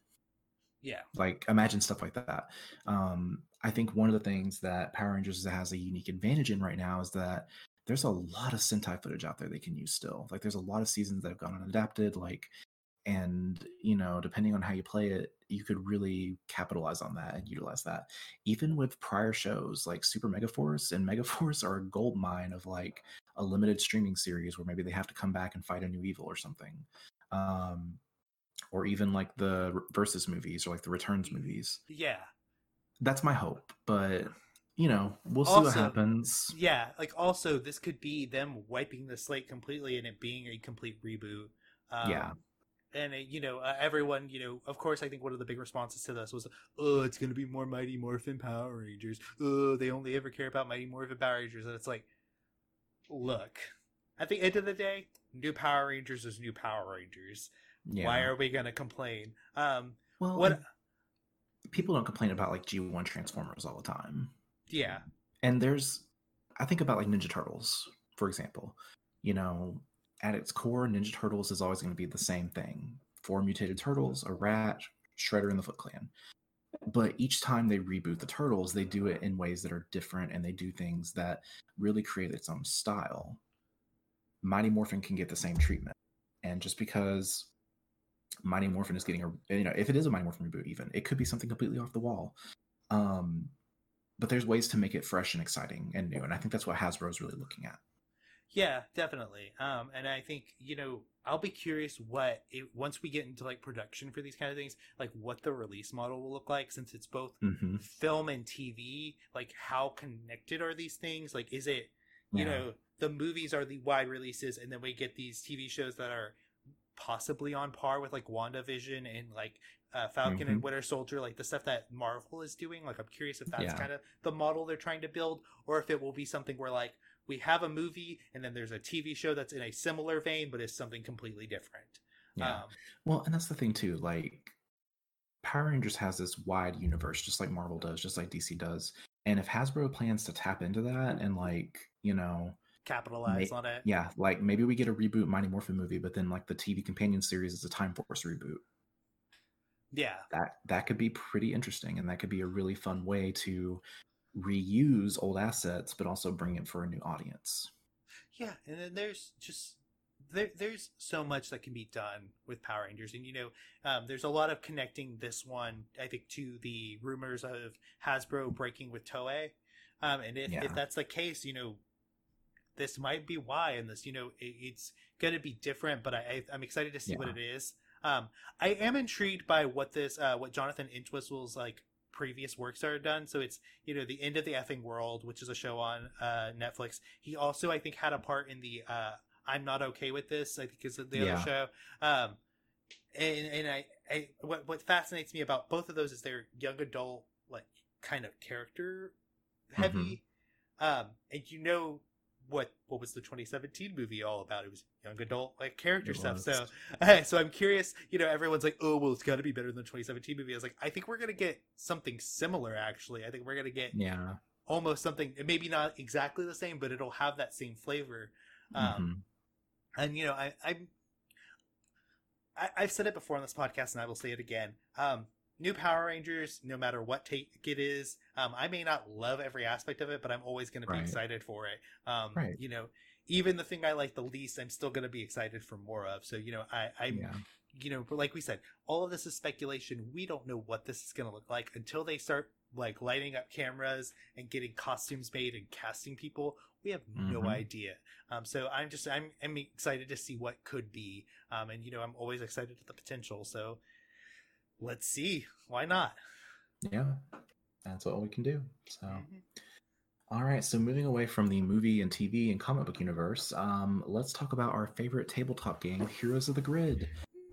Yeah. Like imagine stuff like that. Um, I think one of the things that Power Rangers has a unique advantage in right now is that there's a lot of Sentai footage out there they can use still. Like there's a lot of seasons that have gone unadapted, like, and, you know, depending on how you play it, you could really capitalize on that and utilize that. Even with prior shows like Super Mega Force and Mega Force are a gold mine of like a limited streaming series where maybe they have to come back and fight a new evil or something. Um, or even like the Versus movies or like the Returns movies. Yeah. That's my hope, but you know, we'll see also, what happens. Yeah. Like also this could be them wiping the slate completely and it being a complete reboot. Um, yeah. And, you know, uh, everyone, you know, of course, I think one of the big responses to this was, oh, it's going to be more Mighty Morphin Power Rangers. Oh, they only ever care about Mighty Morphin Power Rangers. And it's like, look, at the end of the day, new Power Rangers is new Power Rangers. Yeah. Why are we going to complain? Um, well, what people don't complain about, like, G one Transformers all the time. Yeah. And there's, I think about, like, Ninja Turtles, for example. You know, at its core, Ninja Turtles is always going to be the same thing. Four mutated turtles, a rat, Shredder, and the Foot Clan. But each time they reboot the turtles, they do it in ways that are different, and they do things that really create its own style. Mighty Morphin can get the same treatment. And just because Mighty Morphin is getting a, you know, if it is a Mighty Morphin reboot even, it could be something completely off the wall. Um, but there's ways to make it fresh and exciting and new, and I think that's what Hasbro is really looking at. Yeah, definitely. Um, and I think, you know, I'll be curious what, it, once we get into like production for these kind of things, like what the release model will look like, since it's both mm-hmm. film and T V, like how connected are these things? Like, is it, you yeah. know, the movies are the wide releases and then we get these T V shows that are possibly on par with like WandaVision and like uh, Falcon mm-hmm. and Winter Soldier, like the stuff that Marvel is doing. Like, I'm curious if that's yeah. kind of the model they're trying to build, or if it will be something where like, we have a movie and then there's a T V show that's in a similar vein, but it's something completely different. Yeah. Um, well, and that's the thing too, like Power Rangers has this wide universe, just like Marvel does, just like D C does. And if Hasbro plans to tap into that and like, you know, capitalize may- on it. Yeah. Like maybe we get a reboot Mighty Morphin movie, but then like the T V companion series is a Time Force reboot. Yeah. That, that could be pretty interesting. And that could be a really fun way to reuse old assets but also bring it for a new audience. Yeah, and then there's just there, there's so much that can be done with Power Rangers, and you know um there's a lot of connecting this one, I think, to the rumors of Hasbro breaking with Toei, um and if, yeah. if that's the case, you know, this might be why, and this, you know, it, it's gonna be different, but I, I I'm excited to see yeah. what it is. um I am intrigued by what this uh what Jonathan Entwistle's like previous works are done. So it's, you know, The End of the Effing World, which is a show on uh Netflix. He also, I think, had a part in the uh I'm Not Okay With This, I think, is the yeah. other show. Um and and I, I what what fascinates me about both of those is they're young adult, like kind of character heavy. Um, and you know what what was the twenty seventeen movie all about? It was young adult like character it stuff. Was. So uh, so I'm curious, you know, everyone's like, oh, well, it's got to be better than the twenty seventeen movie. I was like, I think we're going to get something similar, actually. I think we're going to get yeah. almost something, maybe not exactly the same, but it'll have that same flavor. Um, mm-hmm. And, you know, I, I'm, I, I've said it before on this podcast, and I will say it again. Um, New Power Rangers, no matter what take it is, um, I may not love every aspect of it, but I'm always going to be right. excited for it. Um, right. You know, even the thing I like the least, I'm still going to be excited for more of. So, you know, I, I'm, yeah. you know, like we said, all of this is speculation. We don't know what this is going to look like until they start like lighting up cameras and getting costumes made and casting people. We have no mm-hmm. idea. Um, so I'm just, I'm, I'm excited to see what could be. Um, and, you know, I'm always excited at the potential. So, let's see. Why not? Yeah, that's what we can do. So, mm-hmm. all right. So moving away from the movie and T V and comic book universe, um, let's talk about our favorite tabletop game, Heroes of the Grid.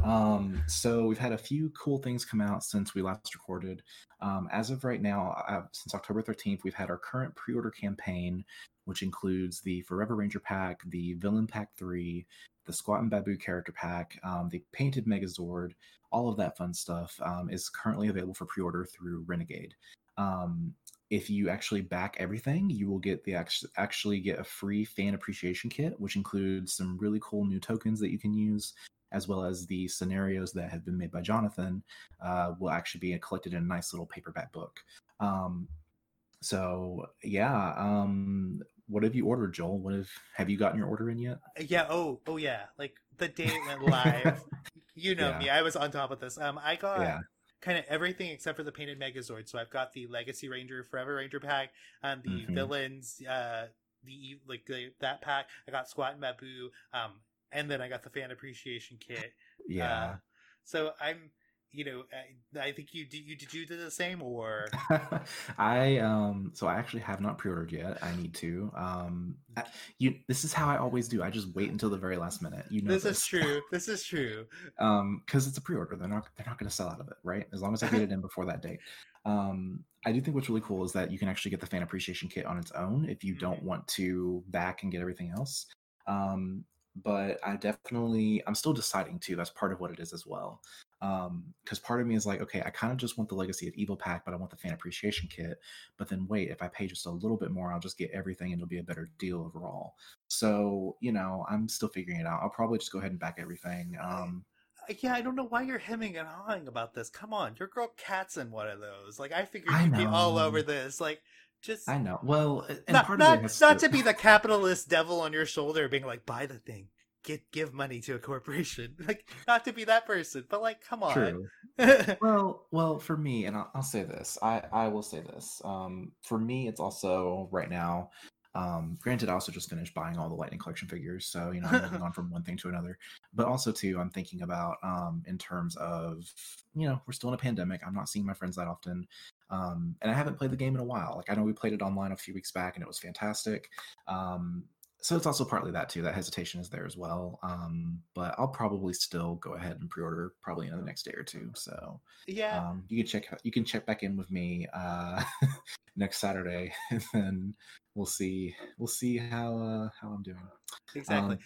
Um, so we've had a few cool things come out since we last recorded. Um, as of right now, uh, since October thirteenth, we've had our current pre-order campaign, which includes the Forever Ranger pack, the Villain Pack three, the Squat and Babu character pack, um, the Painted Megazord. All of that fun stuff um, is currently available for pre-order through Renegade. Um, if you actually back everything, you will get the act- actually get a free fan appreciation kit, which includes some really cool new tokens that you can use, as well as the scenarios that have been made by Jonathan uh, will actually be collected in a nice little paperback book. Um, so yeah, um, what have you ordered, Joel? What have have you gotten your order in yet? Yeah. Oh. Oh yeah. Like the day it went live. You know yeah. me. I was on top of this. Um, I got yeah. kind of everything except for the Painted Megazord. So I've got the Legacy Ranger, Forever Ranger pack, and the mm-hmm. villains, uh, the like the, that pack. I got Squat and Babu, um, and then I got the Fan Appreciation Kit. Yeah. Uh, so I'm, you know, I, I think you did. You did you do the same, or I um. So I actually have not pre-ordered yet. I need to. Um, I, you. This is how I always do. I just wait until the very last minute. You know. This, this. is true. This is true. Um, because it's a pre-order. They're not. They're not going to sell out of it, right? As long as I get it in before that date. Um, I do think what's really cool is that you can actually get the Fan Appreciation Kit on its own if you mm-hmm. don't want to back and get everything else. Um, but I definitely. I'm still deciding too. That's part of what it is as well. Um, because part of me is like, okay, I kind of just want the Legacy of Evil pack, but I want the Fan Appreciation Kit. But then wait, if I pay just a little bit more, I'll just get everything and it'll be a better deal overall. So, you know, I'm still figuring it out. I'll probably just go ahead and back everything. Um, yeah, I don't know why you're hemming and hawing about this. Come on, your girl Kat's in one of those. Like, I figured you'd I be all over this. Like, just I know. Well, and not, part of not, it not to... to be the capitalist devil on your shoulder, being like, buy the thing. Get, give money to a corporation, like not to be that person, but like, come on. True. well, well, for me, and I'll, I'll say this, I, I will say this. Um, for me, it's also right now. Um, granted, I also just finished buying all the Lightning Collection figures, so you know I'm moving on from one thing to another. But also too, I'm thinking about um, in terms of you know we're still in a pandemic. I'm not seeing my friends that often. Um, and I haven't played the game in a while. Like I know we played it online a few weeks back, and it was fantastic. Um, So it's also partly that too. That hesitation is there as well. Um, but I'll probably still go ahead and pre-order probably in the next day or two. So yeah, um, you can check you can check back in with me uh, next Saturday, and then we'll see we'll see how uh, how I'm doing. Exactly. Um,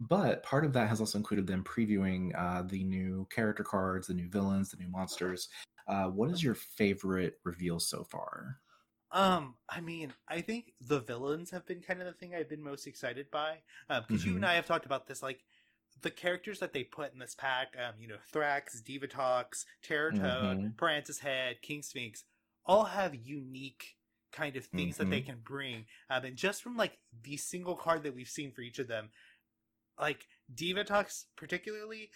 but part of that has also included them previewing uh, the new character cards, the new villains, the new monsters. Uh, what is your favorite reveal so far? Um, I mean, I think the villains have been kind of the thing I've been most excited by. Um, because mm-hmm. you and I have talked about this, like, the characters that they put in this pack, um, you know, Thrax, Divatox, Terror Toad, mm-hmm. Paranthus Head, King Sphinx, all have unique kind of things mm-hmm. that they can bring. Um, and just from, like, the single card that we've seen for each of them, like, Divatox particularly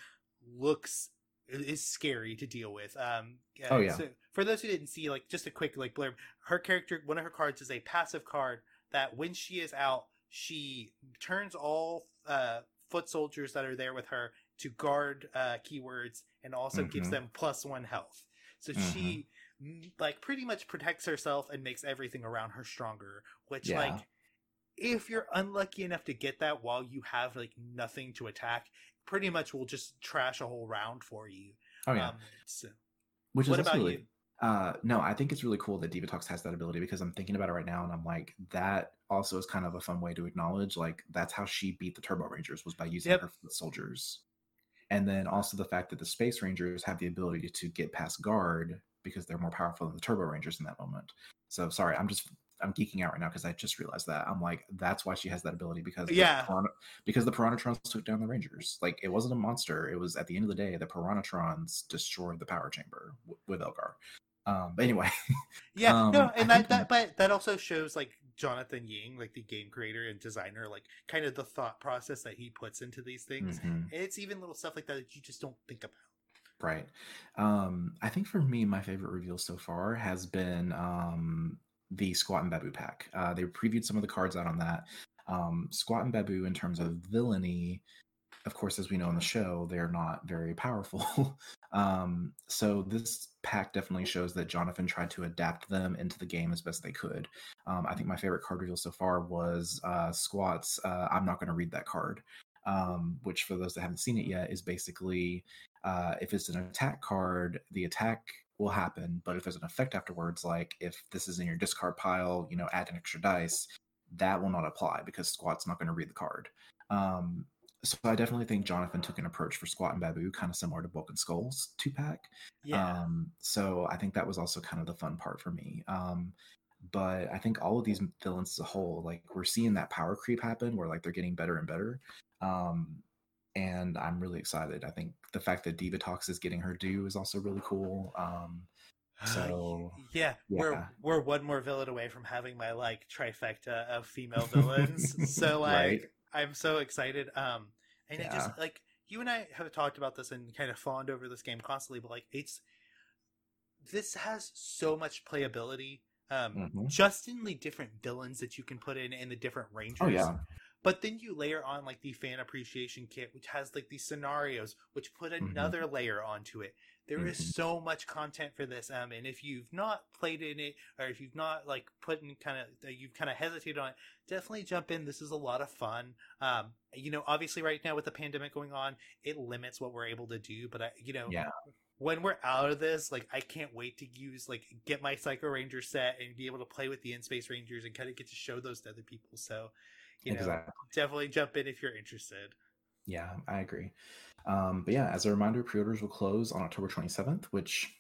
looks... is scary to deal with. Um, oh, yeah. So for those who didn't see, like, just a quick, like, blurb, her character, one of her cards is a passive card that when she is out, she turns all uh, foot soldiers that are there with her to guard uh, keywords and also mm-hmm. gives them plus one health. So mm-hmm. she, like, pretty much protects herself and makes everything around her stronger, which, yeah. like, if you're unlucky enough to get that while you have, like, nothing to attack, pretty much will just trash a whole round for you. Oh, yeah. Um, so, Which is what about you? Uh, no, I think it's really cool that Divatox has that ability because I'm thinking about it right now and I'm like, that also is kind of a fun way to acknowledge, like, that's how she beat the Turbo Rangers, was by using yep. her foot soldiers. And then also the fact that the Space Rangers have the ability to get past guard because they're more powerful than the Turbo Rangers in that moment. So, sorry, I'm just... I'm geeking out right now because I just realized that. I'm like, that's why she has that ability, because yeah. the Piran- because the Piranatrons took down the Rangers. Like, it wasn't a monster. It was, at the end of the day, the Piranatrons destroyed the power chamber w- with Elgar. Um, but anyway. Yeah, um, no, and that, that, but that also shows, like, Jonathan Ying, like, the game creator and designer, like, kind of the thought process that he puts into these things. Mm-hmm. And it's even little stuff like that that you just don't think about. Right. Um, I think for me, my favorite reveal so far has been... Um, the Squat and Babu pack. Uh, they previewed some of the cards out on that. Um, Squat and Babu, in terms of villainy, of course, as we know in the show, they're not very powerful. um, so this pack definitely shows that Jonathan tried to adapt them into the game as best they could. Um, I think my favorite card reveal so far was uh, Squat's uh, I'm Not Going to Read That Card, um, which, for those that haven't seen it yet, is basically uh, if it's an attack card, the attack will happen, but if there's an effect afterwards, like if this is in your discard pile, you know, add an extra dice, that will not apply because Squat's not going to read the card. Um, so I definitely think Jonathan took an approach for Squat and Babu, kind of similar to Bulk and Skull's two pack. Yeah. Um, so I think that was also kind of the fun part for me. Um, but I think all of these villains as a whole, like, we're seeing that power creep happen where, like, they're getting better and better. Um, And I'm really excited. I think the fact that Divatox is getting her due is also really cool. Um, so yeah, yeah, we're we're one more villain away from having my, like, trifecta of female villains. So, like, right? I'm so excited. Um, and yeah. it just, like, you and I have talked about this and kind of fawned over this game constantly, but, like, it's this has so much playability, um, mm-hmm. just in the different villains that you can put in and the different Rangers. Oh yeah. But then you layer on, like, the fan appreciation kit, which has, like, these scenarios, which put another mm-hmm. layer onto it. There mm-hmm. is so much content for this. Um, and if you've not played in it, or if you've not, like, put in kind of, you've kind of hesitated on it, definitely jump in. This is a lot of fun. Um, you know, obviously right now with the pandemic going on, it limits what we're able to do. But, I, you know, yeah. when we're out of this, like, I can't wait to use, like, get my Psycho Ranger set and be able to play with the In-Space Rangers and kind of get to show those to other people. So, you know, exactly. Definitely jump in if you're interested. Yeah, I agree. Um, but yeah, as a reminder, pre-orders will close on October twenty-seventh, which...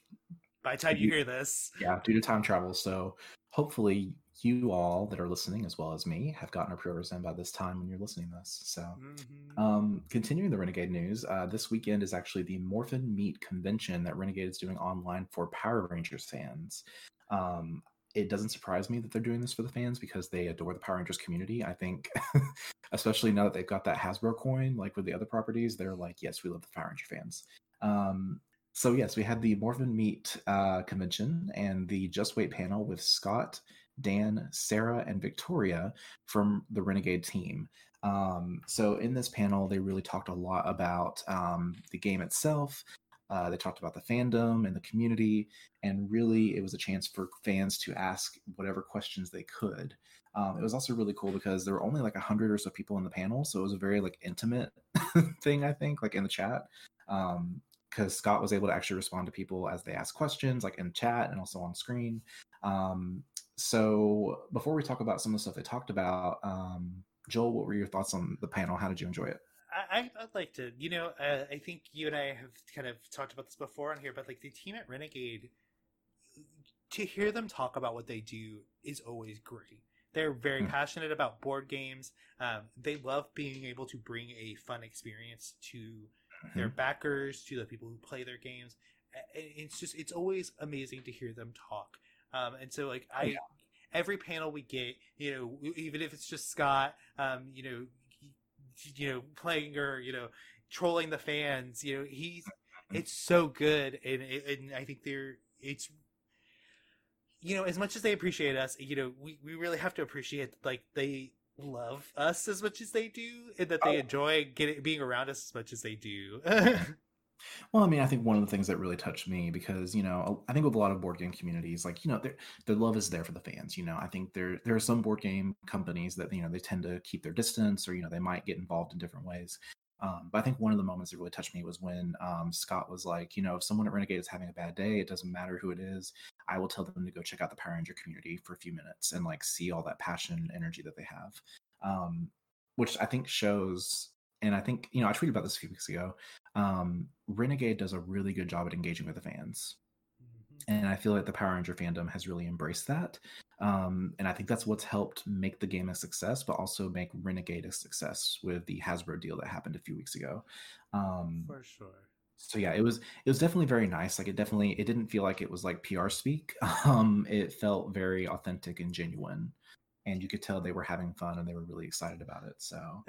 By the time you hear this. Yeah, due to time travel. So hopefully you all that are listening, as well as me, have gotten our pre-orders in by this time when you're listening to this. So mm-hmm. um, continuing the Renegade news, uh, this weekend is actually the Morphin Meet convention that Renegade is doing online for Power Rangers fans. Um It doesn't surprise me that they're doing this for the fans because they adore the Power Rangers community. I think, especially now that they've got that Hasbro coin, like with the other properties, they're like, yes, we love the Power Ranger fans. Um, so yes, we had the Morphin Meet uh, convention and the Just Wait panel with Scott, Dan, Sarah, and Victoria from the Renegade team. Um, so in this panel, they really talked a lot about um, the game itself. Uh, they talked about the fandom and the community, and really it was a chance for fans to ask whatever questions they could. Um, it was also really cool because there were only like a hundred or so people in the panel, so it was a very like intimate thing, I think, like in the chat, because um, Scott was able to actually respond to people as they asked questions, like in chat and also on screen. Um, so before we talk about some of the stuff they talked about, um, Joel, what were your thoughts on the panel? How did you enjoy it? I, I'd like to, you know, uh, I think you and I have kind of talked about this before on here, but like the team at Renegade, to hear them talk about what they do is always great. They're very mm. passionate about board games. Um, they love being able to bring a fun experience to mm-hmm. their backers, to the people who play their games. It's just, it's always amazing to hear them talk. Um, and so like I, yeah. every panel we get, you know, even if it's just Scott, um, you know, you know, playing or, you know, trolling the fans, you know, he's, it's so good. And, and I think they're, it's, you know, as much as they appreciate us, you know, we, we really have to appreciate, like, they love us as much as they do and that they oh. enjoy getting, being around us as much as they do. Well, I mean, I think one of the things that really touched me because, you know, I think with a lot of board game communities, like, you know, their their love is there for the fans. You know, I think there there are some board game companies that, you know, they tend to keep their distance or, you know, they might get involved in different ways. Um, but I think one of the moments that really touched me was when um, Scott was like, you know, if someone at Renegade is having a bad day, it doesn't matter who it is. I will tell them to go check out the Power Ranger community for a few minutes and like see all that passion and energy that they have, um, which I think shows. And I think, you know, I tweeted about this a few weeks ago. Um, Renegade does a really good job at engaging with the fans. Mm-hmm. And I feel like the Power Ranger fandom has really embraced that. Um, and I think that's what's helped make the game a success, but also make Renegade a success with the Hasbro deal that happened a few weeks ago. Um, For sure. So yeah, it was it was definitely very nice. Like it definitely it didn't feel like it was like P R speak. Um, it felt very authentic and genuine, and you could tell they were having fun and they were really excited about it. So.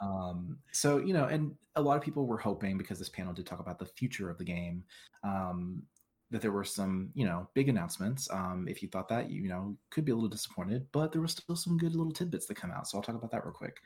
Um, so, you know, and a lot of people were hoping, because this panel did talk about the future of the game, um, that there were some, you know, big announcements. Um, if you thought that, you know, could be a little disappointed, but there were still some good little tidbits that come out. So I'll talk about that real quick.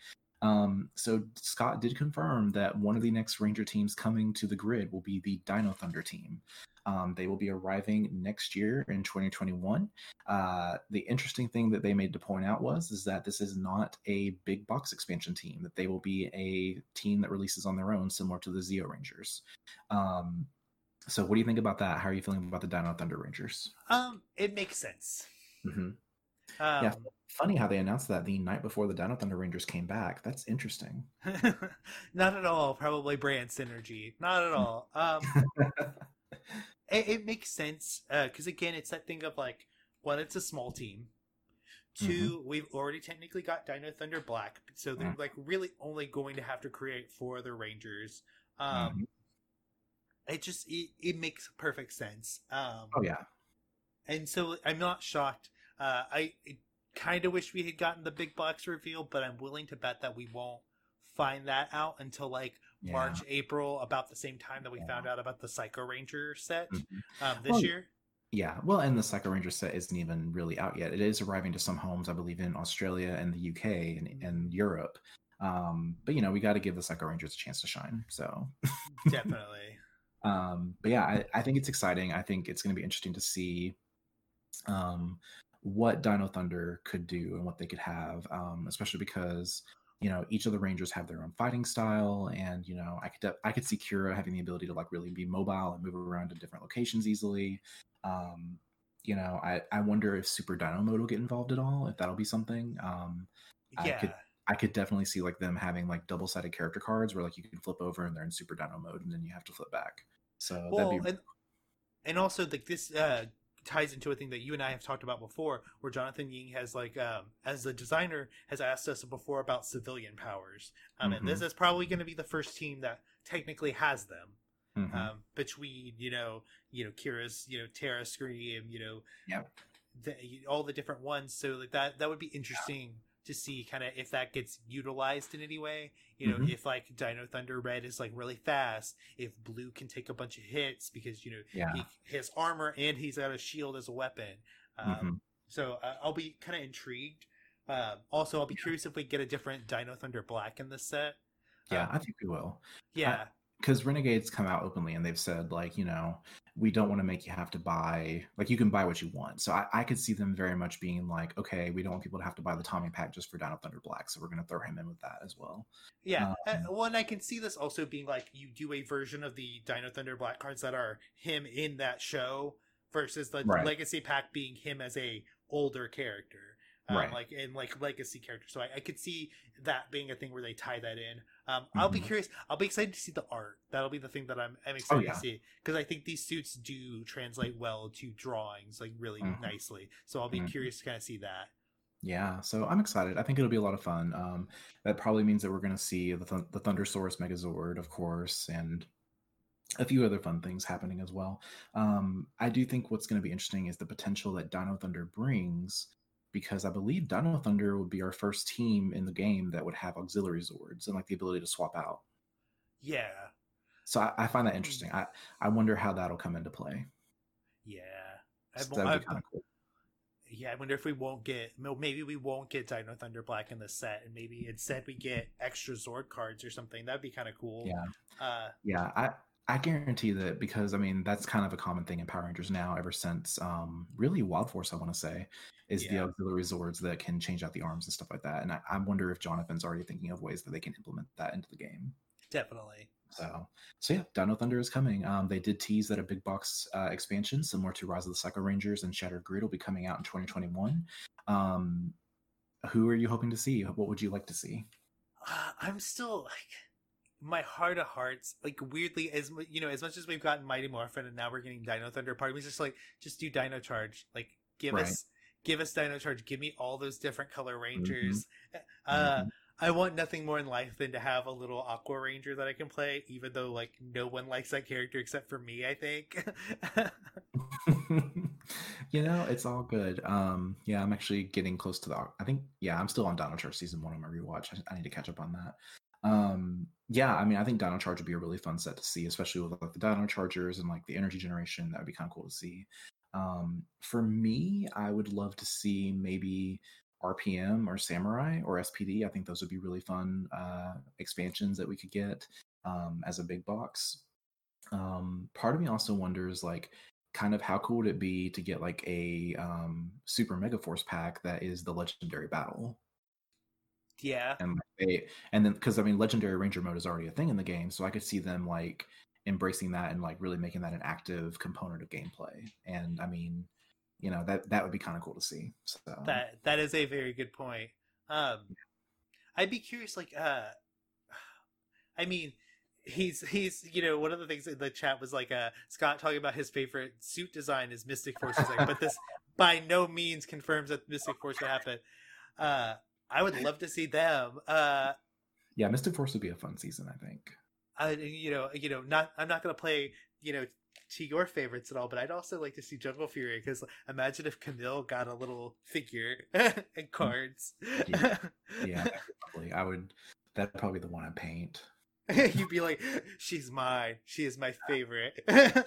Um, so Scott did confirm that one of the next Ranger teams coming to the grid will be the Dino Thunder team. Um, they will be arriving next year in twenty twenty-one. Uh, the interesting thing that they made to point out was is that this is not a big box expansion team, that they will be a team that releases on their own, similar to the Zeo Rangers. Um, so what do you think about that? How are you feeling about the Dino Thunder Rangers? Um, it makes sense. Mm-hmm. Um, yeah, funny how they announced that the night before the Dino Thunder Rangers came back. That's interesting. Not at all. Probably brand synergy. Not at all. Um, it, it makes sense because uh, again, it's that thing of like, one, it's a small team. Two, mm-hmm. we've already technically got Dino Thunder Black, so they're mm-hmm. like really only going to have to create four other Rangers. Um, mm-hmm. It just it, it makes perfect sense. Um, oh yeah, and so I'm not shocked. Uh, I, I kind of wish we had gotten the big box reveal, but I'm willing to bet that we won't find that out until like yeah. March, April, about the same time that we yeah. found out about the Psycho Ranger set mm-hmm. um, this well, year. Yeah, well, and the Psycho Ranger set isn't even really out yet. It is arriving to some homes, I believe, in Australia and the U K and, mm-hmm. and Europe. Um, but, you know, we got to give the Psycho Rangers a chance to shine. So definitely. Um, but yeah, I, I think it's exciting. I think it's going to be interesting to see. Um, what Dino Thunder could do and what they could have, um, especially because, you know, each of the Rangers have their own fighting style. And, you know, I could de- I could see Kira having the ability to like really be mobile and move around to different locations easily. Um, you know, I, I wonder if Super Dino Mode will get involved at all, if that'll be something. Um, yeah. I could, I could definitely see like them having like double-sided character cards where like you can flip over and they're in Super Dino Mode and then you have to flip back. So well, that'd be... And, and also like this... Uh... ties into a thing that you and I have talked about before, where Jonathan Ying has like um as the designer has asked us before about civilian powers, um mm-hmm. and this is probably going to be the first team that technically has them, mm-hmm. um between you know you know Kira's you know Terra Scream you know yeah all the different ones. So like that that would be interesting yeah. to see kind of if that gets utilized in any way, you know, mm-hmm. if like Dino Thunder Red is like really fast, if Blue can take a bunch of hits because, you know, yeah. he his armor and he's got a shield as a weapon. Um, mm-hmm. So uh, I'll be kind of intrigued. Uh, also, I'll be yeah. curious if we get a different Dino Thunder Black in this set. Yeah, um, I think we will. Yeah. Because Renegade's come out openly and they've said like, you know, we don't want to make you have to buy, like you can buy what you want. So I, I could see them very much being like, okay, we don't want people to have to buy the Tommy pack just for Dino Thunder Black. So we're going to throw him in with that as well. Yeah. Um, well, and I can see this also being like, you do a version of the Dino Thunder Black cards that are him in that show versus the right. legacy pack being him as a older character, um, right. like in like legacy character. So I, I could see that being a thing where they tie that in. Um, I'll mm-hmm. be curious. I'll be excited to see the art. That'll be the thing that I'm, I'm excited oh, yeah. to see, because I think these suits do translate well to drawings like really mm-hmm. nicely. So I'll be mm-hmm. curious to kind of see that. Yeah, so I'm excited. I think it'll be a lot of fun. Um, that probably means that we're going to see the th- the Thundersaurus Megazord, of course, and a few other fun things happening as well. Um, I do think what's going to be interesting is the potential that Dino Thunder brings, because I believe Dino Thunder would be our first team in the game that would have auxiliary Zords and like the ability to swap out. Yeah. So I, I find that interesting. I, I wonder how that'll come into play. Yeah. So that would be kind of cool. Yeah. I wonder if we won't get, maybe we won't get Dino Thunder Black in the set, and maybe instead we get extra Zord cards or something. That'd be kind of cool. Yeah. Uh, yeah. I, I guarantee that, because, I mean, that's kind of a common thing in Power Rangers now ever since um, really Wild Force, I want to say, is yeah. the auxiliary Zords that can change out the arms and stuff like that. And I, I wonder if Jonathan's already thinking of ways that they can implement that into the game. Definitely. So, so yeah, Dino Thunder is coming. Um, they did tease that a big box uh, expansion similar to Rise of the Psycho Rangers and Shattered Grid will be coming out in twenty twenty-one. Um, who are you hoping to see? What would you like to see? Uh, I'm still like... my heart of hearts, like, weirdly, as you know, as much as we've gotten Mighty Morphin and now we're getting Dino Thunder, part of me's just like, just do Dino Charge. Like, give right. us, give us Dino Charge. Give me all those different color Rangers. Mm-hmm. Uh, mm-hmm. I want nothing more in life than to have a little Aqua Ranger that I can play, even though, like, no one likes that character except for me, I think. You know, it's all good. Um, yeah, I'm actually getting close to the, I think, yeah, I'm still on Dino Charge season one on my rewatch. I, I need to catch up on that. Um, yeah, I mean, I think Dino Charge would be a really fun set to see, especially with like the Dino Chargers and like the energy generation. That would be kind of cool to see. Um, for me, I would love to see maybe R P M or Samurai or S P D. I think those would be really fun uh, expansions that we could get um, as a big box. Um, part of me also wonders, like, kind of how cool would it be to get like a um, Super Mega Force pack that is the Legendary Battle. Yeah, and they, and then because I mean, Legendary Ranger mode is already a thing in the game, so I could see them like embracing that and like really making that an active component of gameplay. And I mean, you know, that that would be kind of cool to see. So that that is a very good point. Um, yeah. I'd be curious, like, uh, I mean, he's he's you know, one of the things in the chat was like, uh, Scott talking about his favorite suit design is Mystic Force, like, but this by no means confirms that Mystic Force will happen. Uh, I would love to see them. Uh, yeah, Mystic Force would be a fun season, I think. I, you know, you know, not I'm not going to play, you know, to your favorites at all, but I'd also like to see Jungle Fury, because imagine if Camille got a little figure and cards. Yeah, yeah, probably. I would. That'd probably be the one I paint. You'd be like, she's mine. She is my favorite. Yeah,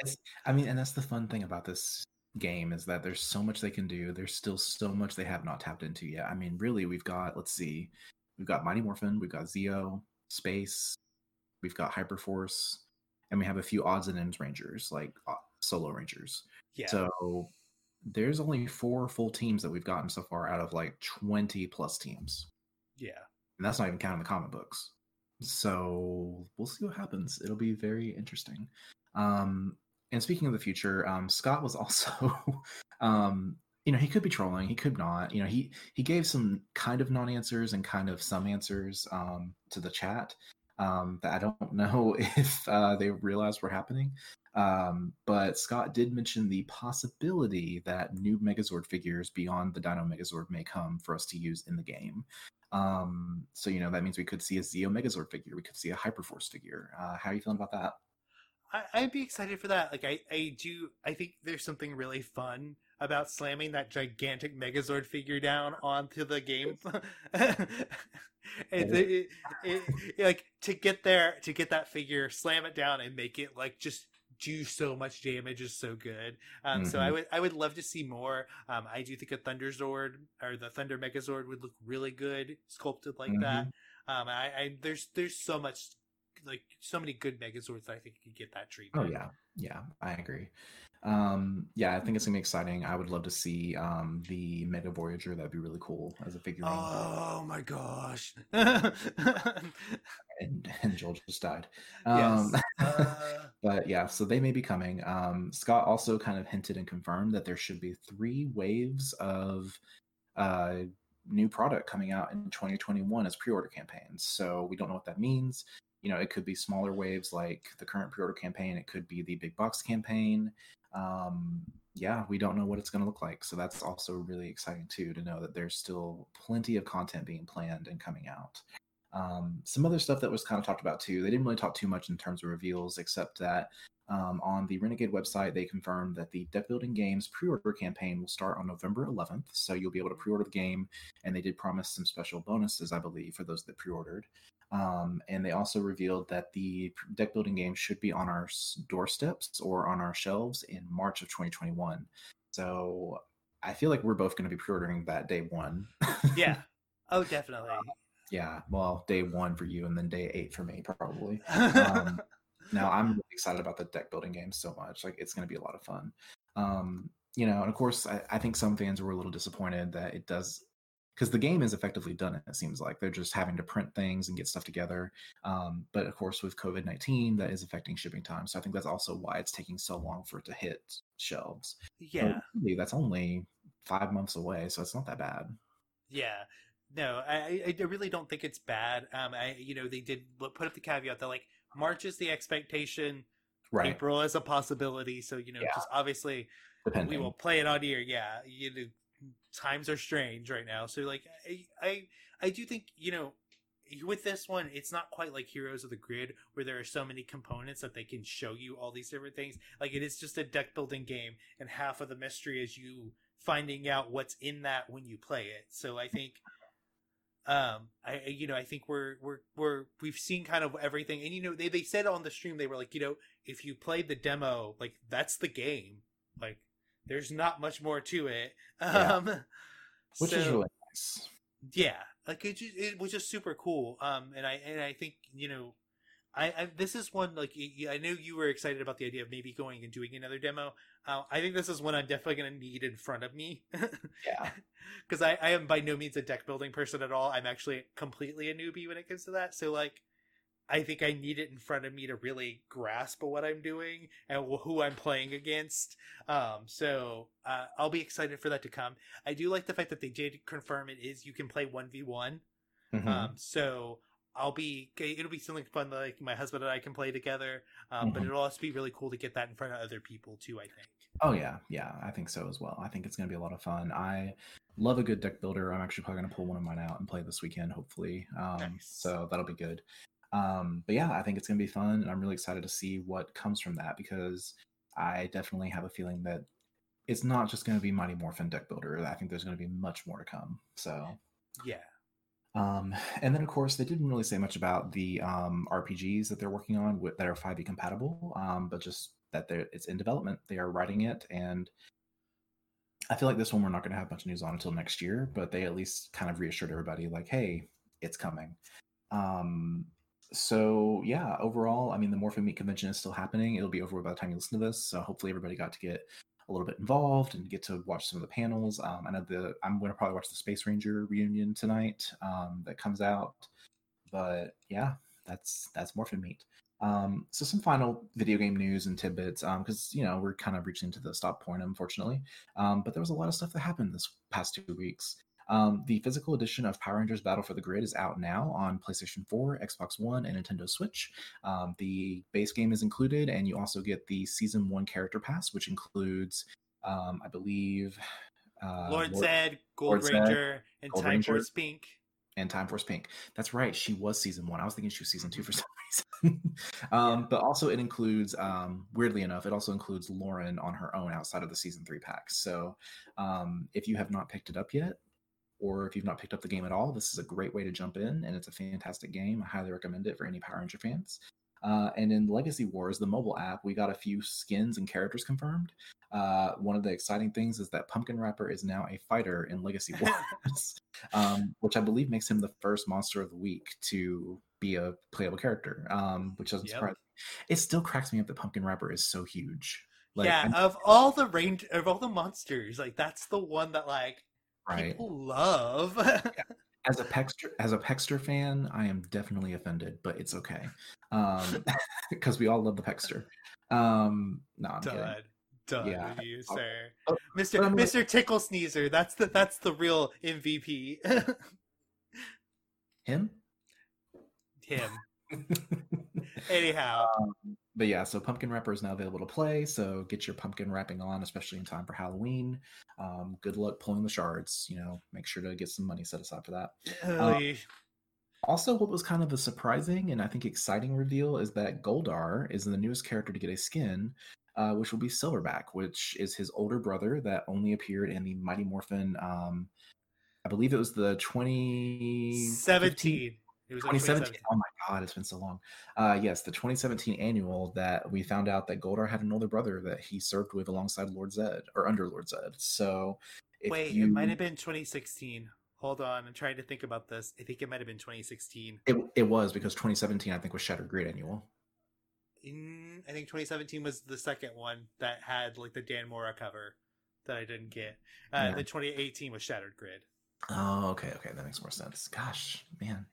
it's, I mean, and that's the fun thing about this game is that there's so much they can do. There's still so much they have not tapped into yet. I mean, really, we've got, let's see, we've got Mighty Morphin, we've got Zeo, Space, we've got Hyperforce, and we have a few odds and ends Rangers, like uh, solo Rangers. Yeah. So there's only four full teams that we've gotten so far out of like twenty plus teams. Yeah. And that's not even counting the comic books. So we'll see what happens. It'll be very interesting. Um, And speaking of the future, um, Scott was also, um, you know, he could be trolling, he could not. You know, he he gave some kind of non-answers and kind of some answers um, to the chat um, that I don't know if uh, they realized were happening. Um, but Scott did mention the possibility that new Megazord figures beyond the Dino Megazord may come for us to use in the game. Um, so, you know, that means we could see a Zeo Megazord figure. We could see a Hyperforce figure. Uh, how are you feeling about that? I, I'd be excited for that. Like, I, I do, I think there's something really fun about slamming that gigantic Megazord figure down onto the game. it, it, it, it, like, to get there, to get that figure, slam it down and make it, like, just do so much damage is so good. Um, mm-hmm. So I would, I would love to see more. Um, I do think a Thunder Zord or the Thunder Megazord would look really good sculpted like mm-hmm. that. Um, I, I, there's, there's so much. Like, so many good Megazords that I think you could get that treatment. Oh, yeah. Yeah, I agree. Um, yeah, I think it's going to be exciting. I would love to see um, the Mega Voyager. That would be really cool as a figurine. Oh, my gosh. and, and Joel just died. Um, yes. Uh... But, yeah, so they may be coming. Um, Scott also kind of hinted and confirmed that there should be three waves of... Uh, new product coming out in twenty twenty-one as pre-order campaigns. So we don't know what that means. You know, it could be smaller waves like the current pre-order campaign. It could be the big box campaign. Um, yeah, we don't know what it's going to look like. So that's also really exciting too, to know that there's still plenty of content being planned and coming out. Um, some other stuff that was kind of talked about too. They didn't really talk too much in terms of reveals, except that um, on the Renegade website, they confirmed that the Deck Building Games pre-order campaign will start on November eleventh. So you'll be able to pre-order the game. And they did promise some special bonuses, I believe, for those that pre-ordered. Um, and they also revealed that the deck building game should be on our doorsteps or on our shelves in March of twenty twenty-one. So I feel like we're both going to be pre-ordering that day one. Yeah. Oh, definitely. Yeah, well, day one for you and then day eight for me, probably. Um, Now I'm really excited about the deck building game so much. Like, it's going to be a lot of fun. Um, you know, and of course, I, I think some fans were a little disappointed that it does, because the game is effectively done. It seems like they're just having to print things and get stuff together. Um, but of course, with COVID nineteen, that is affecting shipping time. So I think that's also why it's taking so long for it to hit shelves. Yeah, really, that's only five months away, so it's not that bad. Yeah. No, I, I really don't think it's bad. Um, I you know they did put up the caveat that like March is the expectation, right. April is a possibility. So you know, yeah. just obviously Depending. we will play it on ear. Yeah, you know, times are strange right now. So like I, I I do think you know with this one, it's not quite like Heroes of the Grid where there are so many components that they can show you all these different things. Like it is just a deck building game, and half of the mystery is you finding out what's in that when you play it. So I think. Um, I, you know, I think we're, we're, we're, we've seen kind of everything. And, you know, they, they said on the stream, they were like, you know, if you played the demo, like that's the game, like there's not much more to it. Yeah. Um, which so, is really nice. Yeah. Like it just, it was just super cool. Um, and I, and I think, you know, I, I this is one, like, I know you were excited about the idea of maybe going and doing another demo. Uh, I think this is one I'm definitely going to need in front of me. Yeah. Because I, I am by no means a deck building person at all. I'm actually completely a newbie when it comes to that. So, like, I think I need it in front of me to really grasp what I'm doing and who I'm playing against. Um, so uh, I'll be excited for that to come. I do like the fact that they did confirm it is you can play one v one. Mm-hmm. Um, so I'll be, it'll be something fun that like, my husband and I can play together. Um, mm-hmm. But it'll also be really cool to get that in front of other people too, I think. Oh yeah. Yeah. I think so as well. I think it's going to be a lot of fun. I love a good deck builder. I'm actually probably going to pull one of mine out and play this weekend, hopefully. Um, nice. So that'll be good. Um, but yeah, I think it's going to be fun. And I'm really excited to see what comes from that, because I definitely have a feeling that it's not just going to be Mighty Morphin deck builder. I think there's going to be much more to come. So yeah. Um, and then, of course, they didn't really say much about the um, R P Gs that they're working on with, that are five E compatible, um, but just that it's in development. They are writing it, and I feel like this one we're not going to have much news on until next year, but they at least kind of reassured everybody, like, hey, it's coming. Um, so, yeah, overall, I mean, the Morphin Meet Convention is still happening. It'll be over by the time you listen to this, so hopefully everybody got to get a little bit involved and get to watch some of the panels. Um, I know the I'm going to probably watch the Space Ranger reunion tonight um, that comes out, but yeah, that's that's Morphin Meet. Um, so some final video game news and tidbits, because um, you know we're kind of reaching to the stop point, unfortunately. Um, but there was a lot of stuff that happened this past two weeks. Um, the physical edition of Power Rangers Battle for the Grid is out now on PlayStation four, Xbox One, and Nintendo Switch. Um, the base game is included, and you also get the Season one Character Pass, which includes, um, I believe... Uh, Lord Zedd, Gold Lord Ranger, Zedd, and Gold Time Ranger, Force Pink. And Time Force Pink. That's right, she was Season one. I was thinking she was Season two for some reason. um, yeah. But also it includes, um, weirdly enough, it also includes Lauren on her own outside of the Season three packs. So um, if you have not picked it up yet, or if you've not picked up the game at all, this is a great way to jump in, and it's a fantastic game. I highly recommend it for any Power Ranger fans. Uh, and in Legacy Wars, the mobile app, we got a few skins and characters confirmed. Uh, one of the exciting things is that Pumpkin Rapper is now a fighter in Legacy Wars, um, which I believe makes him the first monster of the week to be a playable character, um, which doesn't yep. surprise me. It still cracks me up that Pumpkin Rapper is so huge. Like, yeah, I'm- of all the range, of all the monsters, like that's the one that like, right. People love. yeah. As a Pexter, as a Pexter fan, I am definitely offended, but it's okay. Um, because we all love the Pexter. Um, no, I'm done, kidding. Done yeah. with you, sir. Oh, Mister Um, Mister Tickle Sneezer, that's the that's the real M V P. Him? Him. Anyhow. Um, but yeah, so Pumpkin Rapper is now available to play, so get your pumpkin wrapping on, especially in time for Halloween. Um, good luck pulling the shards, you know, make sure to get some money set aside for that. Um, also, what was kind of a surprising and I think exciting reveal is that Goldar is the newest character to get a skin, uh, which will be Silverback, which is his older brother that only appeared in the Mighty Morphin, um, I believe it was the twenty seventeen. It was twenty seventeen. Oh my god, it's been so long. Uh, yes, the twenty seventeen annual that we found out that Goldar had an older brother that he served with alongside Lord Zedd or under Lord Zedd. So, if wait, you... it might have been twenty sixteen. Hold on, I'm trying to think about this. I think it might have been twenty sixteen. It it was because twenty seventeen I think was Shattered Grid annual. in I think twenty seventeen was the second one that had like the Dan Mora cover that I didn't get. Uh, yeah. The twenty eighteen was Shattered Grid. Oh, okay, okay, that makes more sense. Gosh, man.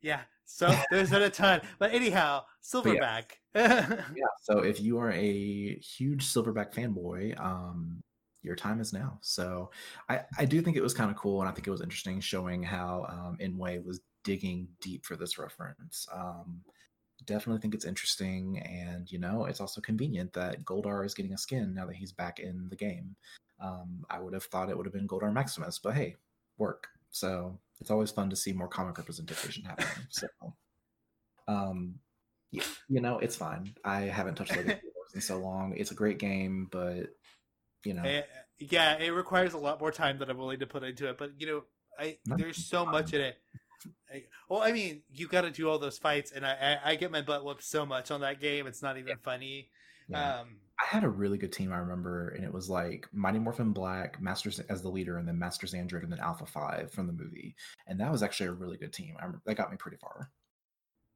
Yeah, so there's been a ton. But anyhow, Silverback. But yeah. Yeah, so if you are a huge Silverback fanboy, um, your time is now. So I, I do think it was kind of cool, and I think it was interesting showing how um, Inoue was digging deep for this reference. Um, definitely think it's interesting, and, you know, it's also convenient that Goldar is getting a skin now that he's back in the game. Um, I would have thought it would have been Goldar Maximus, but hey, work. So it's always fun to see more comic representation happening. So, um, yeah, you know, it's fine. I haven't touched Lego Wars in so long. It's a great game, but you know, it, yeah, it requires a lot more time than I'm willing to put into it. But you know, I there's so fun. much in it. I, well, I mean, you got to do all those fights, and I, I I get my butt whooped so much on that game. It's not even yeah. funny. Yeah. Um, I had a really good team, I remember, and it was like Mighty Morphin Black, Master Z- as the leader, and then Master Xandric, and then Alpha five from the movie. And that was actually a really good team. I remember, that got me pretty far.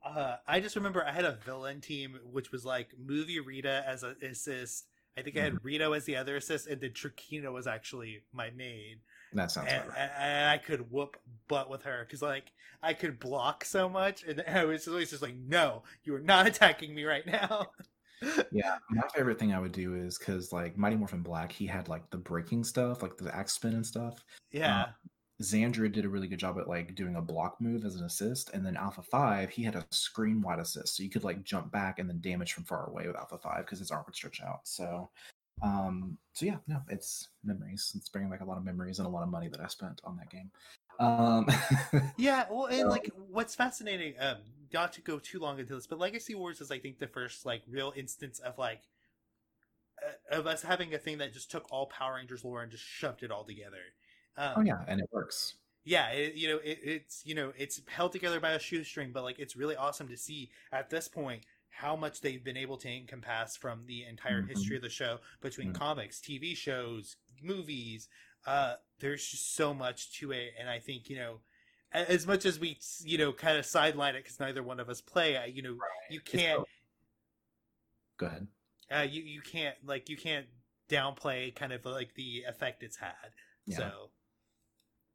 Uh, I just remember I had a villain team, which was like Movie Rita as an assist. I think I had mm-hmm. Rito as the other assist, and then Trakina was actually my main. That sounds and, right. And I could whoop butt with her because, like, I could block so much, and I was always just like, no, you are not attacking me right now. Yeah, my favorite thing I would do is because like Mighty Morphin Black, he had like the breaking stuff, like the axe spin and stuff. Yeah, um, Xandra did a really good job at like doing a block move as an assist, and then Alpha Five, he had a screen wide assist, so you could like jump back and then damage from far away with Alpha Five because his arm would stretch out. So, um, so yeah, no, it's memories. It's bringing back a lot of memories and a lot of money that I spent on that game. Um, yeah, well, and like what's fascinating. Um, Not to go too long into this, but Legacy Wars is, I think, the first like real instance of like uh, of us having a thing that just took all Power Rangers lore and just shoved it all together. Um, oh yeah, and it works. Yeah, it, you know it, it's you know it's held together by a shoestring, but like it's really awesome to see at this point how much they've been able to encompass from the entire mm-hmm. history of the show between mm-hmm. comics, T V shows, movies. Uh, there's just so much to it, and I think you know. As much as we, you know, kind of sideline it because neither one of us play, you know, right. you can't. Go ahead. Uh, you you can't like you can't downplay kind of like the effect it's had. Yeah. So.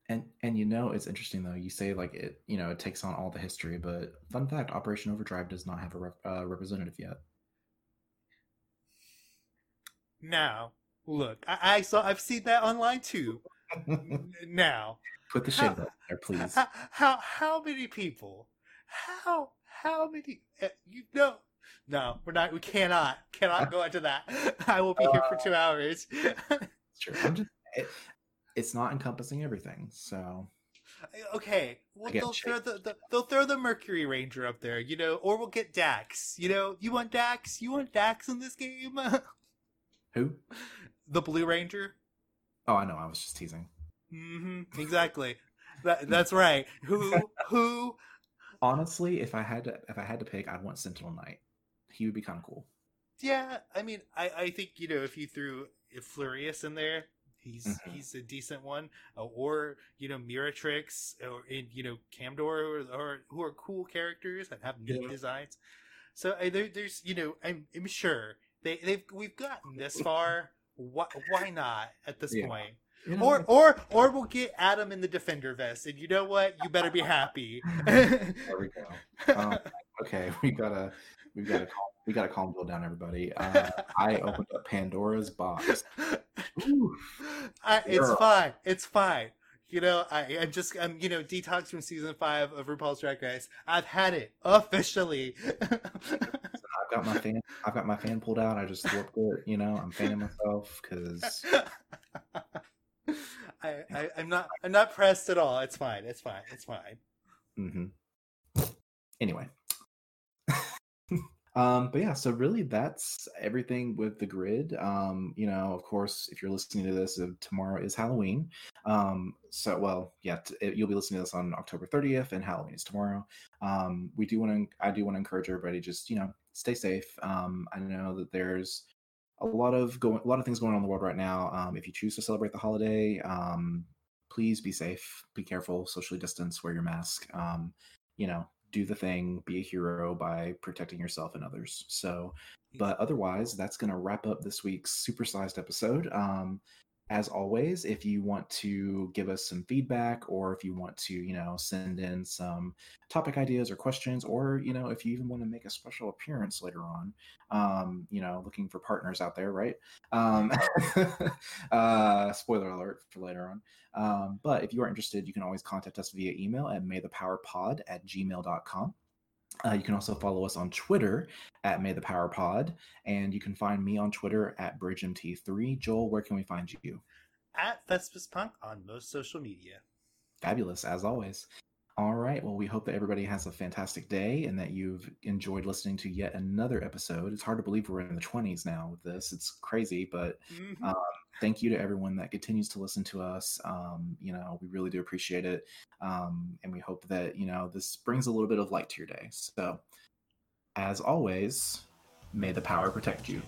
And and you know it's interesting though. You say like it, you know, it takes on all the history, but fun fact: Operation Overdrive does not have a rep, uh, representative yet. Now look, I, I saw I've seen that online too. Now. Put the shade up there, please. How, how how many people? How how many? You know, no, we're not. We cannot cannot go into that. I will be uh, here for two hours. Sure, I'm just. It, it's not encompassing everything, so. Okay, well, they'll throw the, the they'll throw the Mercury Ranger up there, you know, or we'll get Dax. You know, you want Dax? You want Dax in this game? Who? The Blue Ranger. Oh, I know. I was just teasing. Mm-hmm, exactly. that, that's right. Who? Who? Honestly, if I had to, if I had to pick, I'd want Sentinel Knight. He would be kind of cool. Yeah, I mean, I, I think you know if you threw Flurious in there, he's mm-hmm. he's a decent one. Or you know Miratrix, or in you know Camdor, or, or who are cool characters that have new yeah. designs. So I, there, there's you know I'm, I'm sure they they've we've gotten this far. Why why not at this yeah. point? You know, or or or we'll get Adam in the Defender vest, and you know what? You better be happy. There we go. Um, okay, we gotta we gotta calm we gotta calm down, everybody. Uh, I opened up Pandora's box. I, it's fine. It's fine. You know, I I'm just I'm you know detoxed from season five of RuPaul's Drag Race. I've had it officially. I've got my fan. I've got my fan pulled out. I just whipped it. You know, I'm fanning myself because. I, I I'm not I'm not pressed at all. It's fine. It's fine. It's fine. Mm-hmm. Anyway, um, but yeah. So really, that's everything with the grid. Um, you know, of course, if you're listening to this, uh, tomorrow is Halloween. Um, so well, yeah, t- it, you'll be listening to this on October thirtieth, and Halloween is tomorrow. Um, we do want to. I do want to encourage everybody. Just you know, stay safe. Um, I know that there's. A lot of going, a lot of things going on in the world right now. Um, if you choose to celebrate the holiday, um, please be safe, be careful, socially distance, wear your mask. Um, you know, do the thing, be a hero by protecting yourself and others. So, but otherwise, that's going to wrap up this week's supersized episode. Um, as always, if you want to give us some feedback, or if you want to, you know, send in some topic ideas or questions, or, you know, if you even want to make a special appearance later on, um, you know, looking for partners out there, right? Um, uh, spoiler alert for later on. Um, but if you are interested, you can always contact us via email at maythepowerpod at gmail dot com. Uh, you can also follow us on Twitter at May the Power Pod, and you can find me on Twitter at Bridge M T three. Joel, where can we find you? At Thespis Punk on most social media. Fabulous, as always. All right, well, we hope that everybody has a fantastic day and that you've enjoyed listening to yet another episode. It's hard to believe we're in the twenties now with this. It's crazy, but mm-hmm. um, thank you to everyone that continues to listen to us. Um, you know, we really do appreciate it. Um, and we hope that, you know, this brings a little bit of light to your day. So, as always, may the power protect you.